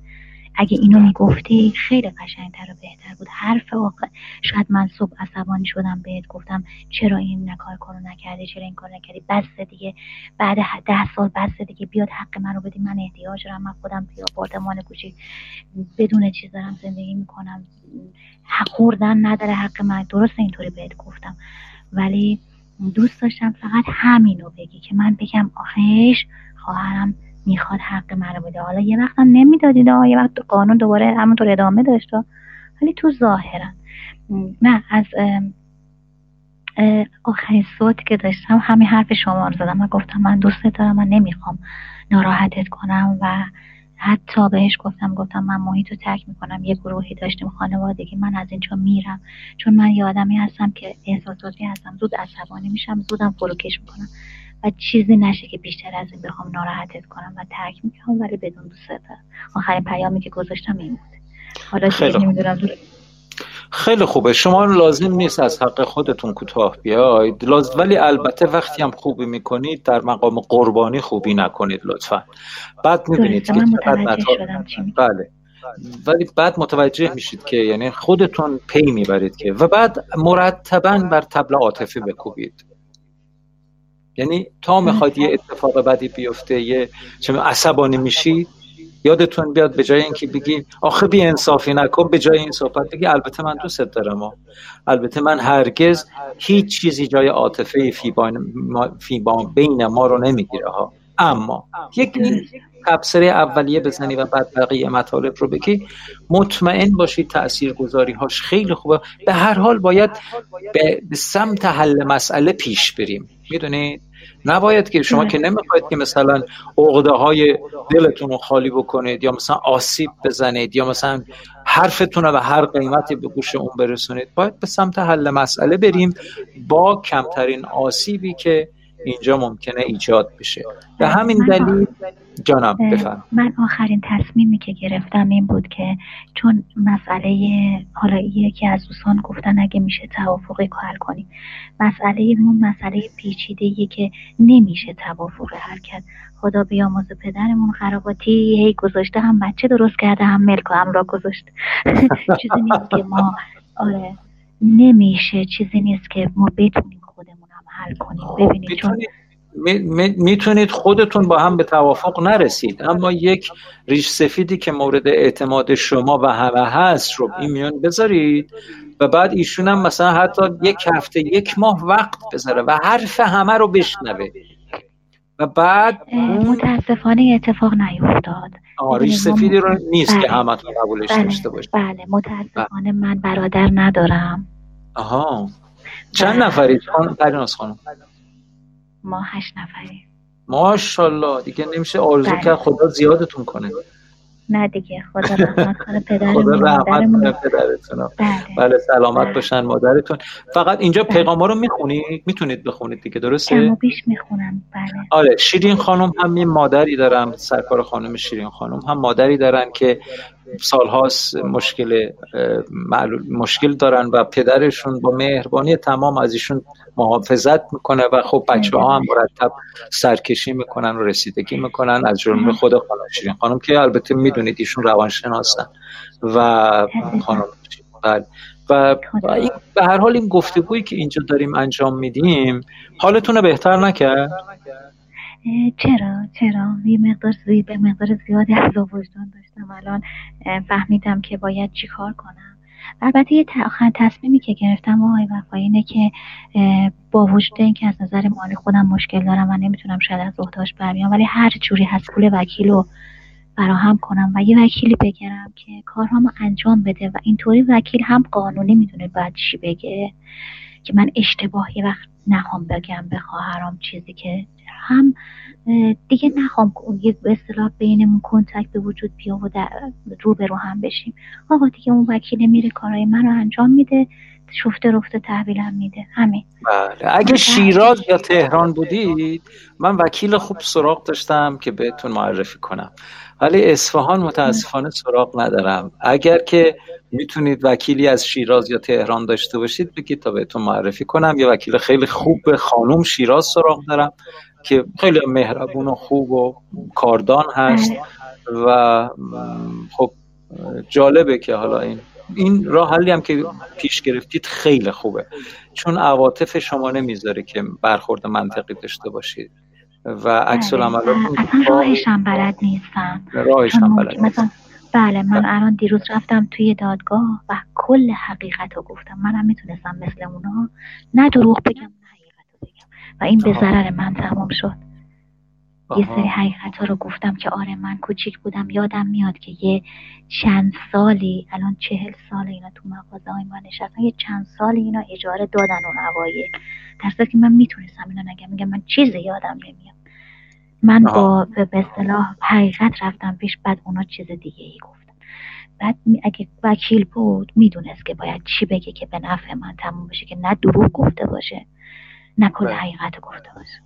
اگه اینو میگفتی خیلی قشنگتر و بهتر بود. حرف واقع شاید من صبح عصبانی شدم بهت گفتم چرا این نکار کارو نکردی، چرا این کارو نکردی، بس دیگه بعد ده سال بس دیگه بیاد حق منو بدی، من احتیاج دارم، من خودم توی آپارتمان کوچیک بدون چیز دارم زندگی میکنم، حق خوردن نداره حق من. درست اینطوری بهت گفتم ولی دوست داشتم فقط همینو بگی که من بگم آخش خواهرم میخواد حق منو بده. حالا یه وقتم نمیدادید، یه وقت قانون دوباره همونطور ادامه داشت، ولی تو ظاهرا نه. از آخرین صوت که داشتم همین حرف شما رو زدم. من گفتم من دوست دارم، من نمیخوام ناراحتت کنم و حتی بهش گفتم گفتم من محیط رو ترک میکنم. یه گروهی داشتیم خانوادگی، من از اینجا میرم چون من یه آدمی هستم که احساساتی هستم، زود عصبانی میشم، زودم فروکش میکنم و چیزی نشه که بیشتر از این بخوام ناراحتت کنم و ترک میکنم ولی بدون دوست. آخرین پیامی که گذاشتم این بود. حالا خیلی خوبه. خیلی خوبه. شما لازم نیست از حق خودتون کوتاه بیاید، لازم ولی البته وقتی هم خوبی میکنید در مقام قربانی خوبی نکنید لطفا. بعد میبینید که متوجه شدم چی. بله. ولی بعد متوجه میشید که یعنی خودتون پی میبرید که و بعد مرتباً بر طبل عاطفی بکوبید. یعنی تا میخواد یه اتفاق بدی بیفته، یه چه عصبانی میشی، یادتون بیاد به جای اینکه بگی آخه بی انصافی نکن، به جای این صحبت بگی البته من دوست دارم و البته من هرگز هیچ چیزی جای عاطفه فی بین ما رو نمیگیره ها. اما یکی تبصره اولیه بزنی و بعد بقیه مطالب رو بگی، مطمئن باشید تأثیرگذاری هاش خیلی خوبه. به هر حال باید به سمت حل مسئله پیش بریم، میدونید؟ نباید که شما که نمیخواید که مثلا عقده های دلتون رو خالی بکنید یا مثلا آسیب بزنید یا مثلا حرفتون رو به هر قیمتی به گوش اون برسونید. باید به سمت حل مسئله بریم با کمترین آسیبی که اینجا ممکنه ایجاد بشه. به همین دلیل جناب بفرمایید. من آخرین تصمیمی که گرفتم این بود که چون مسئله حالا یکی از دوستان گفتن اگه میشه توافقی حل کنیم، مسئله ما مسئله پیچیده‌ایه که نمیشه توافقی حل کرد. خدا بیامرزه پدرمون خراباتی هی گذاشته، هم بچه درست کرده، هم ملک و همراه گذاشته. چیزی نیست که ما آره نمیشه، چیزی نیست که ما بتونیم خودمون هم حل کنیم. ببینید چون میتونید خودتون با هم به توافق نرسید، اما یک ریش سفیدی که مورد اعتماد شما و همه هست رو این میان بذارید و بعد ایشون هم مثلا حتی یک هفته یک ماه وقت بذاره و حرف همه رو بشنوه و بعد متاسفانه اتفاق نیفتاد. آریش سفیدی رو نیست بله. که همه تا قبولش داشته باشه. بله متاسفانه بله. من برادر ندارم. آها چند بله. نفرید پریناز خانم؟ ما هشت نفریم. ماشاءالله دیگه نمیشه آرزو کرد. خدا زیادتون کنه. نه دیگه خدا رحمت کنه پدرمون. خدا رحمت کنه پدرتون. بله سلامت باشن مادرتون. فقط اینجا پیغاما رو میخونید، میتونید بخونید دیگه درسته؟ کم و بیش میخونم بله. آره شیرین خانم هم یه مادری دارم، سرکار خانم شیرین خانم هم مادری دارن که سالهاست مشکل معلول مشکل دارن و پدرشون با مهربانی تمام از ایشون محافظت میکنه و خب بچه‌ها هم مرتب سرکشی میکنن و رسیدگی میکنن از جمله خود خانم شیرین خانم که البته میدونید ایشون روانشناسن و خانم بله و به هر حال این گفتگویی که اینجا داریم انجام میدیم حالتون رو بهتر نکرد؟ چرا چرا یه مقدار زی به مقدار زیادی از وجدان داشتم. الان فهمیدم که باید چیکار کنم. البته یه آخرین تصمیمی که گرفتم آقای وفایی اینه که با وجود اینکه از نظر مالی خودم مشکل دارم و نمیتونم شاید از عهده‌اش برمیام، ولی هر جوری هست پول وکیلو فراهم کنم و یه وکیلی بگیرم که کارهامو انجام بده و اینطوری وکیل هم قانونی میدونه بعد چی بگه که من اشتباه یه وقت نخوام بگم به خواهرام چیزی که هم دیگه نخوام یه به اصطلاح بینمون کانتاکت به وجود بیاد و رو به رو هم بشیم. آقا دیگه اون وکیل میره کارهای من رو انجام میده، شفته رفته تحویلم میده. همین. بله. اگه شیراز یا تهران بودید من وکیل خوب سراغ داشتم که بهتون معرفی کنم، ولی اصفهان متاسفانه سراغ ندارم. اگر که میتونید وکیلی از شیراز یا تهران داشته باشید بگید تا بهتون معرفی کنم. یه وکیل خیلی خوب خانم شیراز سراغ دارم که خیلی مهربون و خوب و کاردان هست و خب جالبه که حالا این این راه حلی هم که پیش گرفتید خیلی خوبه، چون عواطف شما نمیذاره که برخورد منطقی داشته باشید و عکس العمل اصلا راهشم بلد نیستم. راهشم بلد نیستم. بله من الان دیروز رفتم توی دادگاه و کل حقیقت رو گفتم. منم میتونستم مثل اونا نه دروغ بگم نه حقیقت رو بگم و این به ضرر من تمام شد. یه سری حقیقت ها رو گفتم که آره من کوچیک بودم. یادم میاد که یه چند سالی، الان چهل سال اینا تو مغازه های من نشستن، یه چند سالی اینا اجاره دادن اون اوایل، در صورتی که من میتونستم اینا نگم، میگم من چیزی یادم نمیاد. من با به اصطلاح حقیقت رفتم پیش، بعد اونا چیز دیگه ای گفتن. بعد اگه وکیل بود میدونست که باید چی بگه که به نفع من تموم بشه، که نه دروغ گفته باشه نه کل حقیقت رو گفته باشه.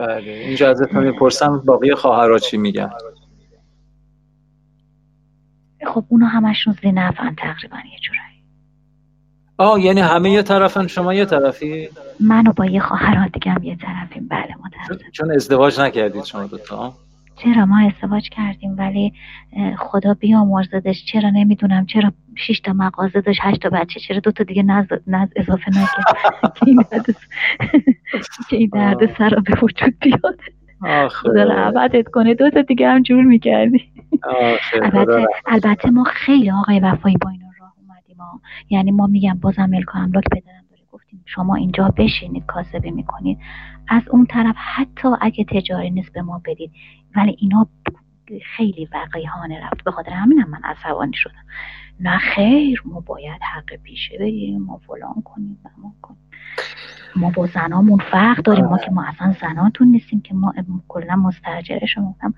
بله اینجا ازتون میپرسم باقی خواهرها چی میگن؟ خب اونا همشون زینفن تقریبا یه جورایی. آه یعنی همه یه طرفن، شما یه طرفی؟ منو با یه خواهرها دیگه هم یه طرفیم. بله ما طرفیم. چون ازدواج نکردید شما دوتا؟ چرا ما ازدواج کردیم ولی خدا بیامرزدش، چرا نمیدونم چرا شش تا مغازه داشت، هشت تا بچه، چرا دو تا دیگه نز نز اضافه نکرد که این درد سر را به وجود بیاد. خدا رحمتت کنه دو تا دیگه هم جور میکردی. البته البته ما خیلی آقای وفایی با این راه اومدیم، یعنی ما میگم بازم ملک و املاک بدنم داره، گفتیم شما اینجا بشینید کاسبه میکنید، از اون طرف حتی اگه تجاری نیست به ما بدید، ولی اینا خیلی وقیحانه رفت. به خاطر همینم من عصبانی شدم. نه خیر ما باید حق پیشه بگیریم، ما فلان کنیم و ما کنیم، ما با زنامون فرق داریم، ما که ما اصلا زناتون نیستیم که ما کلا مستاجرش میگم.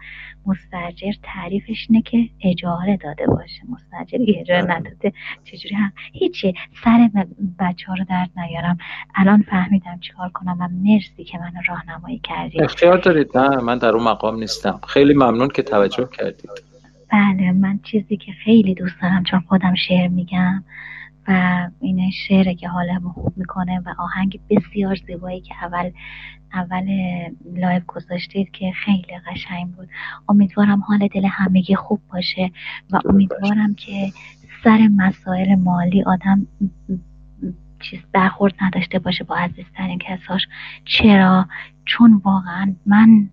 مستاجر تعریفش نه که اجاره داده باشه، مستاجری که اجاره نداده چجوری هم هیچی سر بچه‌ها رو درد نیارم. الان فهمیدم چیکار کنم و مرسی که منو راهنمایی کردید. اختیار دارید، نه من در اون مقام نیستم. خیلی ممنون که توجه کردید. بله من چیزی که خیلی دوست دارم، چون خودم شعر میگم و این شعره که حالمو خوب میکنه و آهنگ بسیار زیبایی که اول اول لایو گذاشتید که خیلی قشنگ بود. امیدوارم حال دل همگی خوب باشه و امیدوارم که سر مسائل مالی آدم چیز برخورد نداشته باشه با عزیزترین کساش. چرا؟ چون واقعا من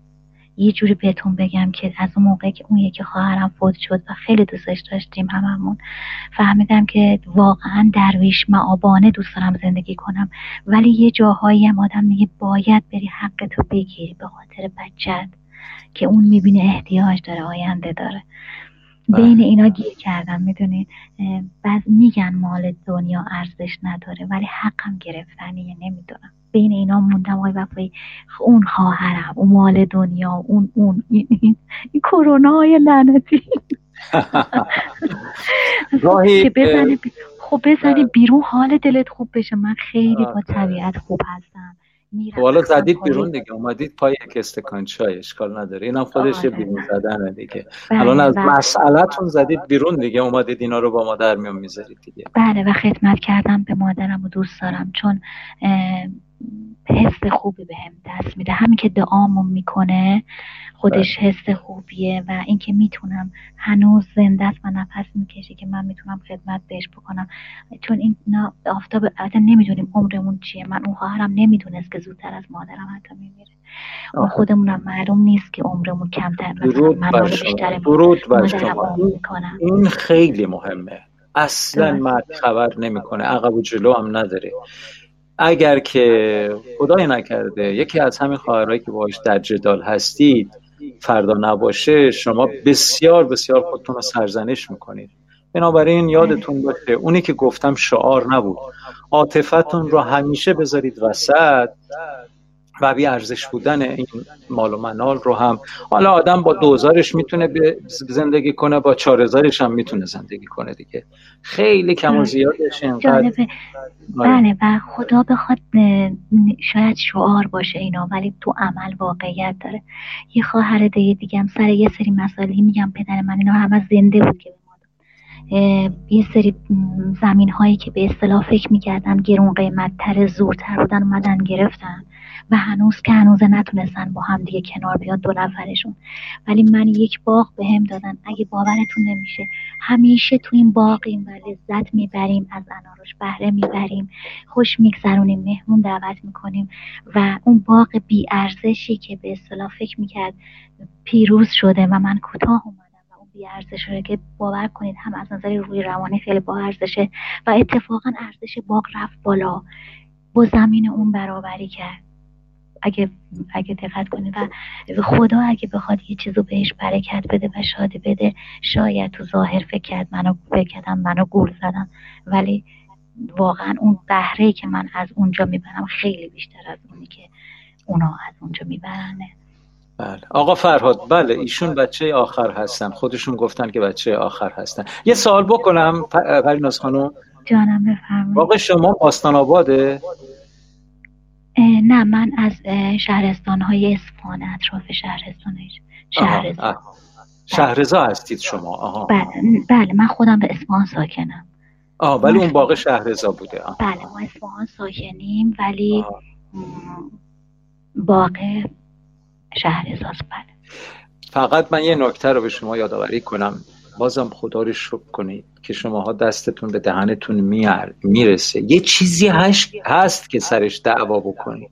یه جوری بهتون بگم که از اون موقعی که اون یکی خواهرم فوت شد و خیلی دوستش داشتیم هممون، فهمیدم که واقعا درویش معابانه دوست دارم زندگی کنم، ولی یه جاهایی هم آدم میگه باید بری حقتو بگیری به خاطر بچت که اون میبینه احتیاج داره، آینده داره. بین اینا گیر کردم. میدونین بعض میگن مال دنیا ارزش نداره ولی حقم گرفتنیه، نمیدونم بین اینا موندم. آقای وفایی اون خواهرم، اون مال دنیا، اون اون این کرونای لعنتی راهی خب بزنی بیرون حال دلت خوب بشه. من خیلی با طبیعت خوب هستم. حالا زدید بیرون دیگه، اومدید پای یک استکان چای، اشکال نداره، اینم خودش بیرون زدنه دیگه. الان از مسئله‌تون زدید بیرون دیگه، اومدید اینا رو با مادر میام میذارید دیگه. بله و خدمت کردم به مادرم و دوست دارم، چون حس خوبی به هم دست میده. همین که دعامون میکنه خودش حس خوبیه و اینکه میتونم هنوز زنده است و نفس میکشه که من میتونم خدمت بهش بکنم، چون این آفتاب البته نمیدونیم عمرمون چیه. من اون خواهرم نمیدونست که زودتر از مادرم حتی میمیره. ما خودمونم معلوم نیست که عمرمون کمتر و من بیشتر مادرم عمر میکنم. این خیلی مهمه. اصلا مرد خبر نمیکنه، عقب و جلو هم نداره. اگر که خدای نکرده یکی از همین خواهرایی که باهاش در جدال هستید فردا نباشه، شما بسیار بسیار خودتون رو سرزنش میکنید. بنابراین یادتون باشه اونی که گفتم شعار نبود، عاطفتون رو همیشه بذارید وسط و بی ارزش بودن این مال و منال رو هم، حالا آدم با دوزارش میتونه زندگی کنه، با چارزارش هم میتونه زندگی کنه دیگه، خیلی کم و زیادش اینقدر. بله، و خدا بخواد شاید شعار باشه اینا، ولی تو عمل واقعیت داره. یه خواهر دیگه هم سر یه سری مسائلی، میگم پدر من اینا همه زنده بود که یه سری زمین هایی که به اصطلاح فکر میکردن گرون قیمت تر، زورتر بودن، اومدن گرفتن و هنوز که هنوز نتونستن با هم دیگه کنار بیاد دو نفرشون. ولی من یک باغ به هم دادن، اگه باورتون نمیشه همیشه تو این باغیم و لذت میبریم از انارش، بهره میبریم، خوش میگذرونیم، مهمون دعوت میکنیم و اون باغ بی ارزشی که به اصطلاح فکر میکرد پیروز شده و من کوتاه بی ارزش رو، که باور کنید هم از نظر روی روانی خیلی با ارزشه و اتفاقا ارزش باغ رفت بالا، با زمین اون برابری کرد اگه اگه دقت کنید. و خدا اگه بخواد یه چیزو بهش برکت بده و شادی بده، شاید تو ظاهر فکر کرد منو بکردم، منو گول زدم، ولی واقعا اون بهره‌ای که من از اونجا میبرم خیلی بیشتر از اونی که اونا از اونجا میبرن. بله آقا فرهاد، بله ایشون بچه آخر هستن، خودشون گفتن که بچه آخر هستن. یه سوال بکنم پریناز خانم؟ جانم بفرمایید. واقع شما آستان آباده؟ نه، من از شهرستان‌های اصفهان، اطراف شهرستان‌های شهرزا. شهرزا هستید شما؟ آها. بله بله، من خودم به اصفهان ساکنم. آها، ولی اون باقی شهرزا بوده. آها. بله ما اصفهان ساکنیم ولی باقی شهرزاز. بله فقط من یه نکته رو به شما یادآوری کنم، بازم خدا رو شکر کنید که شماها دستتون به دهنتون میرسه، یه چیزی هست که سرش دعوا بکنید.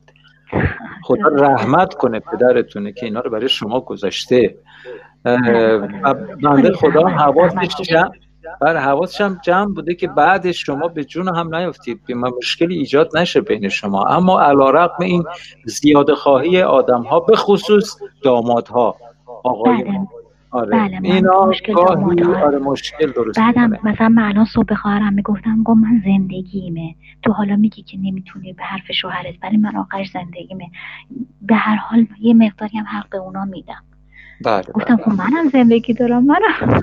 خدا رحمت کنه پدرتونه که اینا رو برای شما گذاشته و بنده خدا حواسش جمع بر حواسش هم جمع بوده که بعدش شما به جون هم نیفتید، من مشکلی ایجاد نشه بین شما. اما علی‌رغم این زیاده خواهی آدم‌ها، به خصوص دامادها، آقایون، آره بله، اینا مشکل آره مشکل درست. بعدم مثلا من الان صبح خواهرم میگفتم، گفت من زندگیمه، تو حالا میگی که نمیتونی به حرف شوهرت، ولی من آخرش زندگیمه، به هر حال یه مقداری هم حق به اونا میدم. بله گفتم خب منم زندگی دارم، منم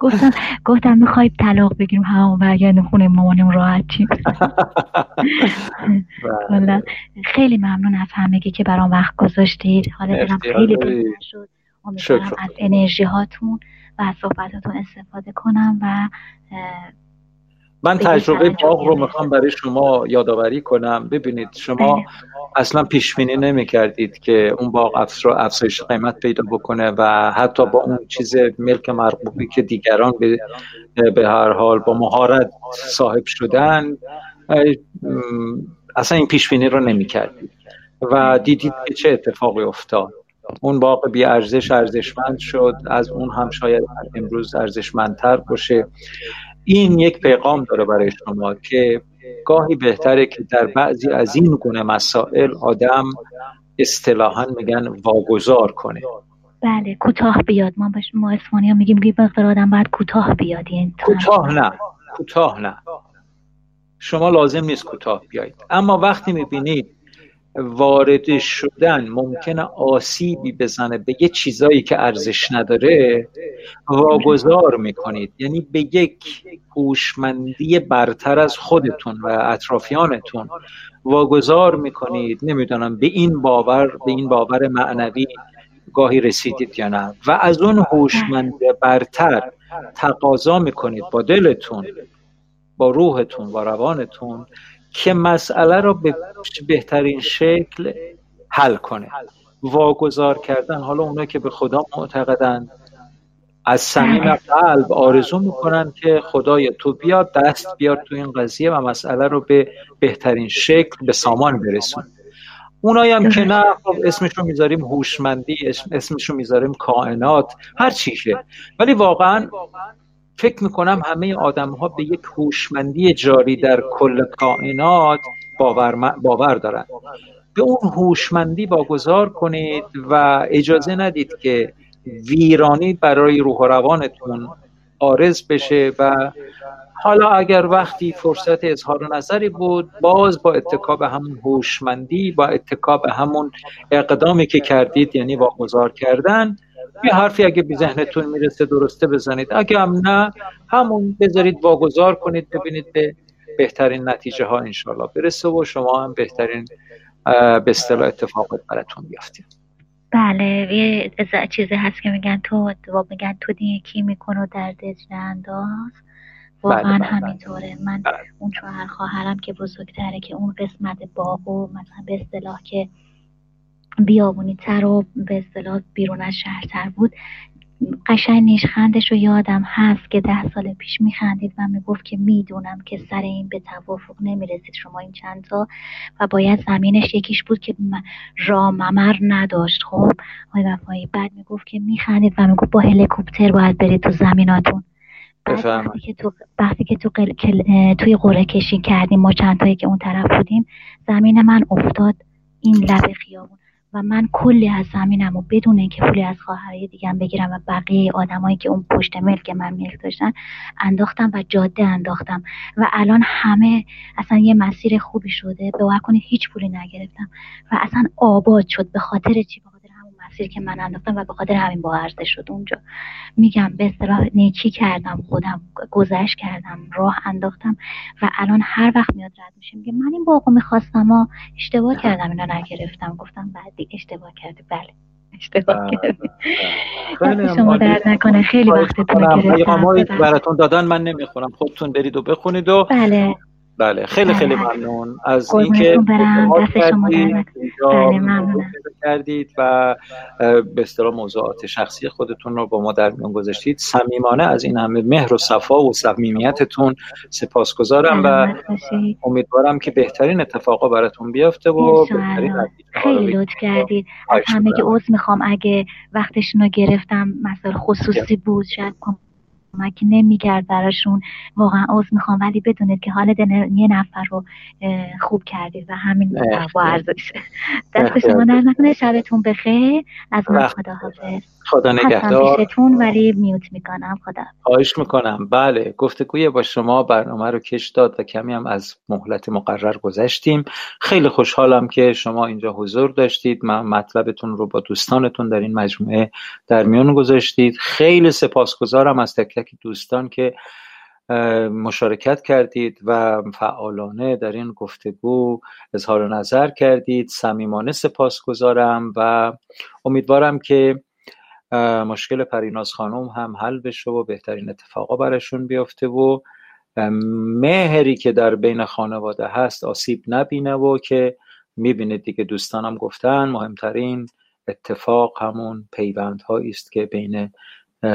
گفتم گفتم میخواید طلاق بگیریم همون برگردیم خونه مامانم راحت چیم. خیلی ممنون از همه که برام وقت گذاشتید، حالا دلم خیلی بهتر شد. امیدوارم از انرژی هاتون و از صحبتاتون استفاده کنم و من تجربه باغ رو میخوام برای شما یادآوری کنم. ببینید شما اصلا پیشبینی نمیکردید که اون باغ افزایش قیمت پیدا بکنه و حتی با اون چیز ملک مرغوبی که دیگران به, به هر حال با مهارت صاحب شدن، اصلا این پیشبینی رو نمیکردید و دیدید که چه اتفاقی افتاد. اون باغ بی ارزش ارزشمند شد، از اون هم شاید امروز ارزشمندتر باشه. این یک پیغام داره برای شما که گاهی بهتره که در بعضی از این گونه مسائل آدم اصطلاحاً میگن واگذار کنه. بله کوتاه بیاد. ما باش ما اسمانی‌ها میگیم که بخاطر آدم باید کوتاه بیاد. کوتاه نه، کوتاه نه. شما لازم نیست کوتاه بیایید. اما وقتی میبینید وارد شدن ممکنه آسیبی بزنه به یه چیزایی که ارزش نداره، واگذار میکنید، یعنی به یک هوشمندی برتر از خودتون و اطرافیانتون واگذار میکنید. نمیدونم به این باور به این باور معنوی گاهی رسیدید یا نه، و از اون هوشمند برتر تقاضا میکنید با دلتون، با روحتون، با روانتون که مسئله را به بهترین شکل حل کنه. واگذار کردن، حالا اونایی که به خدا معتقدند از صمیم قلب آرزو میکنن که خدای تو بیاد دست بیار تو این قضیه و مسئله رو به بهترین شکل به سامان برسون. اونایی هم که نه، اسمشو میذاریم هوشمندی، اسمشو میذاریم کائنات، هر چیشه، ولی واقعاً فکر میکنم همه آدم‌ها به یک هوشمندی جاری در کل کائنات باور, باور دارن. به اون هوشمندی واگذار کنید و اجازه ندید که ویرانی برای روح و روانتون عارض بشه و حالا اگر وقتی فرصت اظهار نظری بود باز با اتکا به همون هوشمندی، با اتکا به همون اقدامی که کردید یعنی واگذار کردن، یه حرفی اگه به ذهنتون میرسه درسته بزنید، اگه هم نه همون بذارید واگذار کنید ببینید به بهترین نتیجه ها انشالله برسه و شما هم بهترین به اصطلاح اتفاقات براتون بیافته. بله یه چیزی هست که میگن تو و میگن تو دیگه کی میکنه در دجله انداز، واقعا بله همینطوره. من بله. اون شوهر خواهرم که بزرگتره که اون قسمت باغو مثلا به اصطلاح که بیابونی تر و به اصطلاح بیرون از شهر تر بود، قشنگ نیشخندش رو یادم هست که ده سال پیش میخندید و میگفت که میدونم که سر این به توافق نمیرسید شما این چند تا و باید زمینش یکیش بود که را ممر نداشت. خب آقای وفایی بعد میگفت که میخندید و میگفت با هلیکوپتر باید برید تو زمیناتون. وقتی که تو وقتی که تو قل... کل... توی قرعه کشی کردیم ما چند تایی که اون طرف بودیم زمین من افتاد این لب خیابون و من کلی از زمینمو بدون اینکه پولی از خواهرای دیگه‌ام بگیرم و بقیه آدمایی که اون پشت ملک من ملک داشتن انداختم و جاده انداختم و الان همه اصلا یه مسیر خوبی شده، باور کنید هیچ پولی نگرفتم و اصلا آباد شد. به خاطر چی؟ به خاطر همون مسیر که من انداختم و به خاطر همین با ارزش شد اونجا. میگم به اصطلاح نیکی کردم، خودم گذشت کردم، راه انداختم و الان هر وقت میاد رد میشه میگه من این باغو می‌خواستم و اشتباه کردم اینا نگرفتم. گفتم بعدی اشتباه کردی. بله اشتباه کردی. خیلی شما درد نکنه، خیلی وقتتون رو گرفتم. پیامایی براتون دادن من نمیخونم، خودتون برید و بخونید و بله بله خیلی خیلی ممنون از اینکه دست شما درد کردید و به اصطلاح موضوعات شخصی خودتون رو با ما در میان گذاشتید. صمیمانه از این همه مهر و صفا و صمیمیتتون سپاسگزارم و امیدوارم که بهترین اتفاقا براتون بیفته و بهترین نتیجه. خیلی لطف کردید. از همه که عذر میخوام اگه وقتشون رو گرفتم، مسائل خصوصی بود شاید مگه نمی‌کرد براشون، واقعا عذر میخوام ولی بدونید که حال یه نفر رو خوب کردید و همین با ارزش. دست شما درد نکنه، شبتون بخیر. از من خداحافظ. خدا نگهدار. پیشتون ولی میوت میکنم. خدا خواهش میکنم. بله گفتگوی با شما برنامه رو کش داد و کمی هم از مهلت مقرر گذشتیم. خیلی خوشحالم که شما اینجا حضور داشتید، من مطلبتون رو با دوستانتون در این مجموعه در میون گذاشتید. خیلی سپاسگزارم از تک تک دوستان که مشارکت کردید و فعالانه در این گفتگو اظهار نظر کردید. صمیمانه سپاسگزارم و امیدوارم که مشکل پریناز خانم هم حل بشه و بهترین اتفاقا براشون بیفته و مهری که در بین خانواده هست آسیب نبینه و که میبینید دیگه دوستانم گفتن مهمترین اتفاق همون پیوندهایی است که بین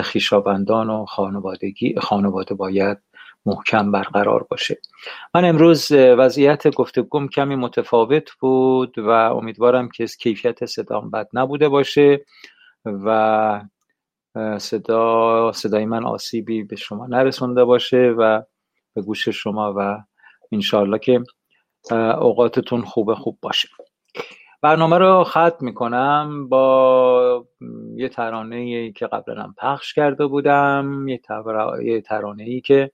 خویشاوندان و خانوادگی خانواده باید محکم برقرار باشه. من امروز وضعیت گفتگوم کمی متفاوت بود و امیدوارم که کیفیت صدام بد نبوده باشه و صدا صدای من آسیبی به شما نرسونده باشه و به گوش شما و انشالله که اوقاتتون خوب خوب باشه. برنامه رو ختم میکنم با یه ترانه‌ای که قبلا هم پخش کرده بودم، یه, یه ترانه‌ای که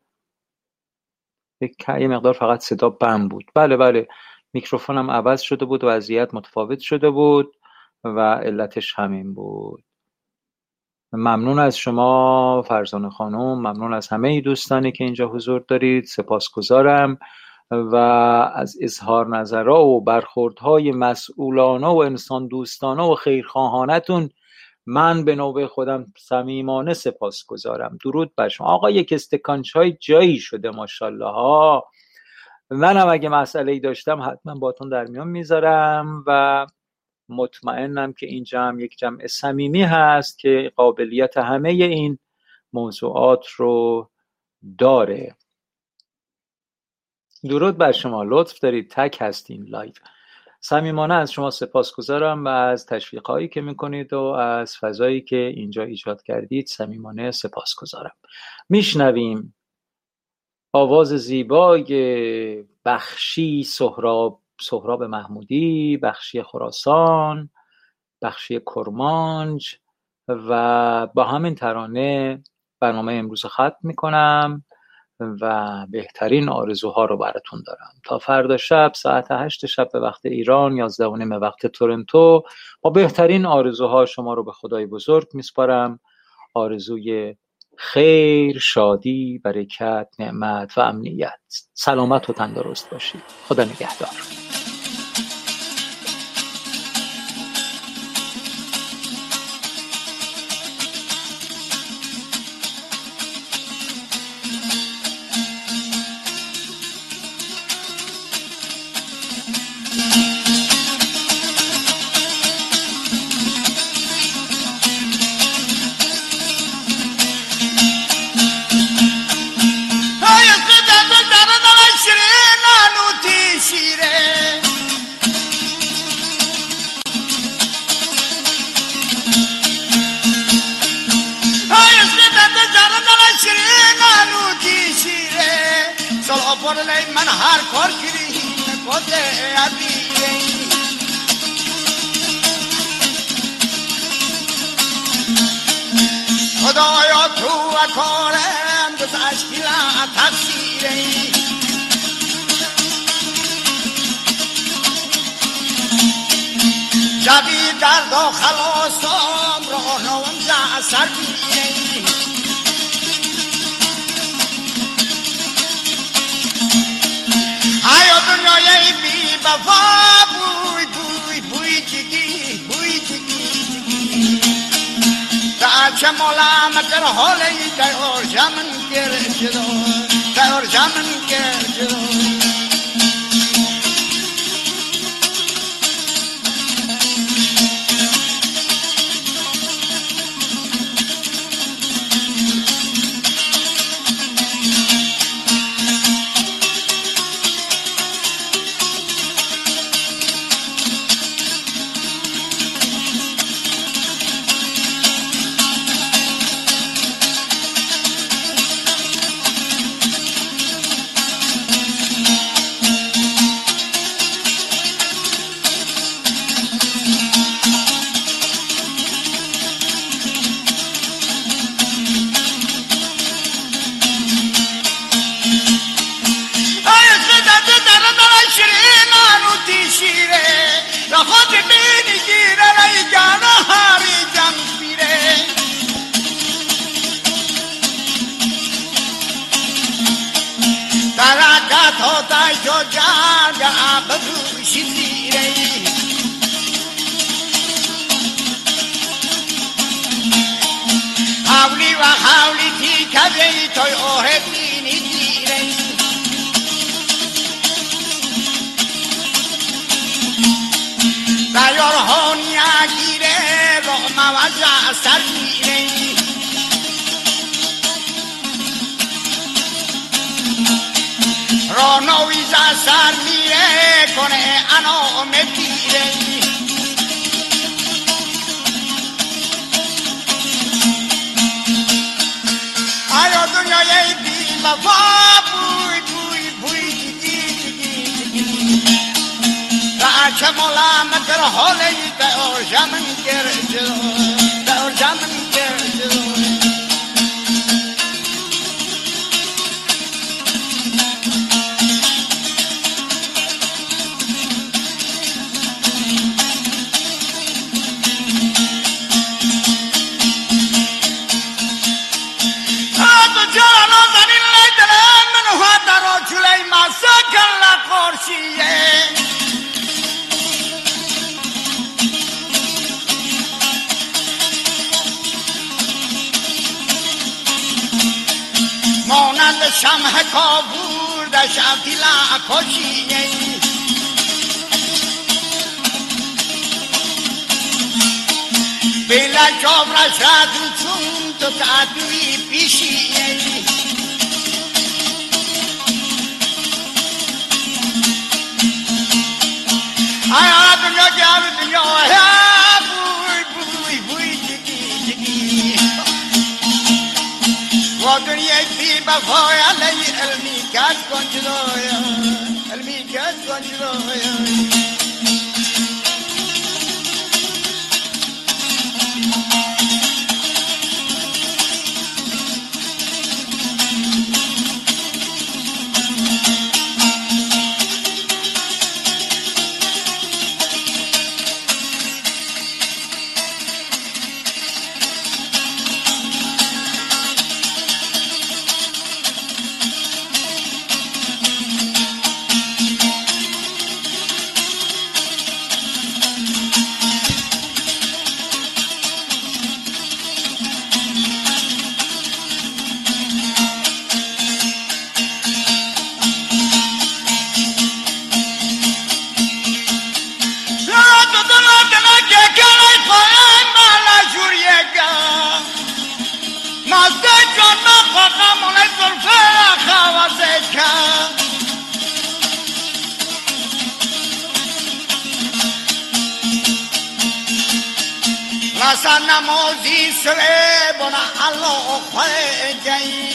یه مقدار فقط صدا بم بود. بله بله میکروفونم عوض شده بود و وضعیت متفاوت شده بود و علتش همین بود. ممنون از شما فرزانه خانم، ممنون از همه دوستانی که اینجا حضور دارید، سپاسگزارم و از اظهار نظرها و برخوردهای مسئولانه و انسان دوستانه و خیرخواهانتون من به نوبه خودم صمیمانه سپاسگزارم. درود بر شما. آقا یک استکان چای جایی شده ماشاءالله ها. منم اگه مسئله‌ای داشتم حتما باهاتون در میان میذارم و مطمئنم که این جمع یک جمع صمیمی هست که قابلیت همه این موضوعات رو داره. درود بر شما، لطف دارید، تک هستین لایو. صمیمانه از شما سپاسگزارم و از تشویق‌هایی که میکنید و از فضایی که اینجا ایجاد کردید صمیمانه سپاسگزارم. میشنویم آواز زیبای بخشی سهراب سهراب محمودی، بخشی خراسان، بخشی کرمانج و با همین ترانه برنامه امروز ختم میکنم و بهترین آرزوها رو براتون دارم. تا فردا شب ساعت هشت شب به وقت ایران، یازده و نیم وقت تورنتو، با بهترین آرزوها شما رو به خدای بزرگ میسپارم. آرزوی خیر، شادی، برکت، نعمت و امنیت. سلامت و تندرست باشید. خدا نگهدار. شمع کابور در شب دیلا کشیده، بلا جام را شد چون تو کادوی پیشیده، آیا دنیا جام دنیا بوی بوی بوی جگی جگی و دنیا بفای علی علمی کات کن جلویا، علمی کات کن جلویا. نمازی سره بنا الله خواهی جایی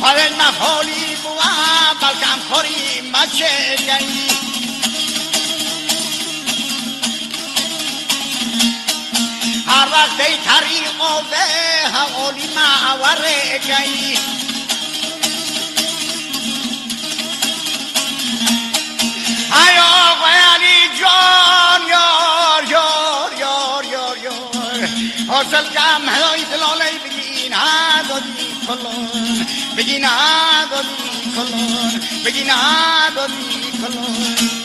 خواهی نفالی بوا بلکم خوری مچه جایی هر وقت ای طریق و به حوالی معور جایی ای آقای علی جان یار یار یار یار یار حاصل کم هلای دلالی بگی نه دادی کلون بگی نه دادی کلون بگی نه دادی کلون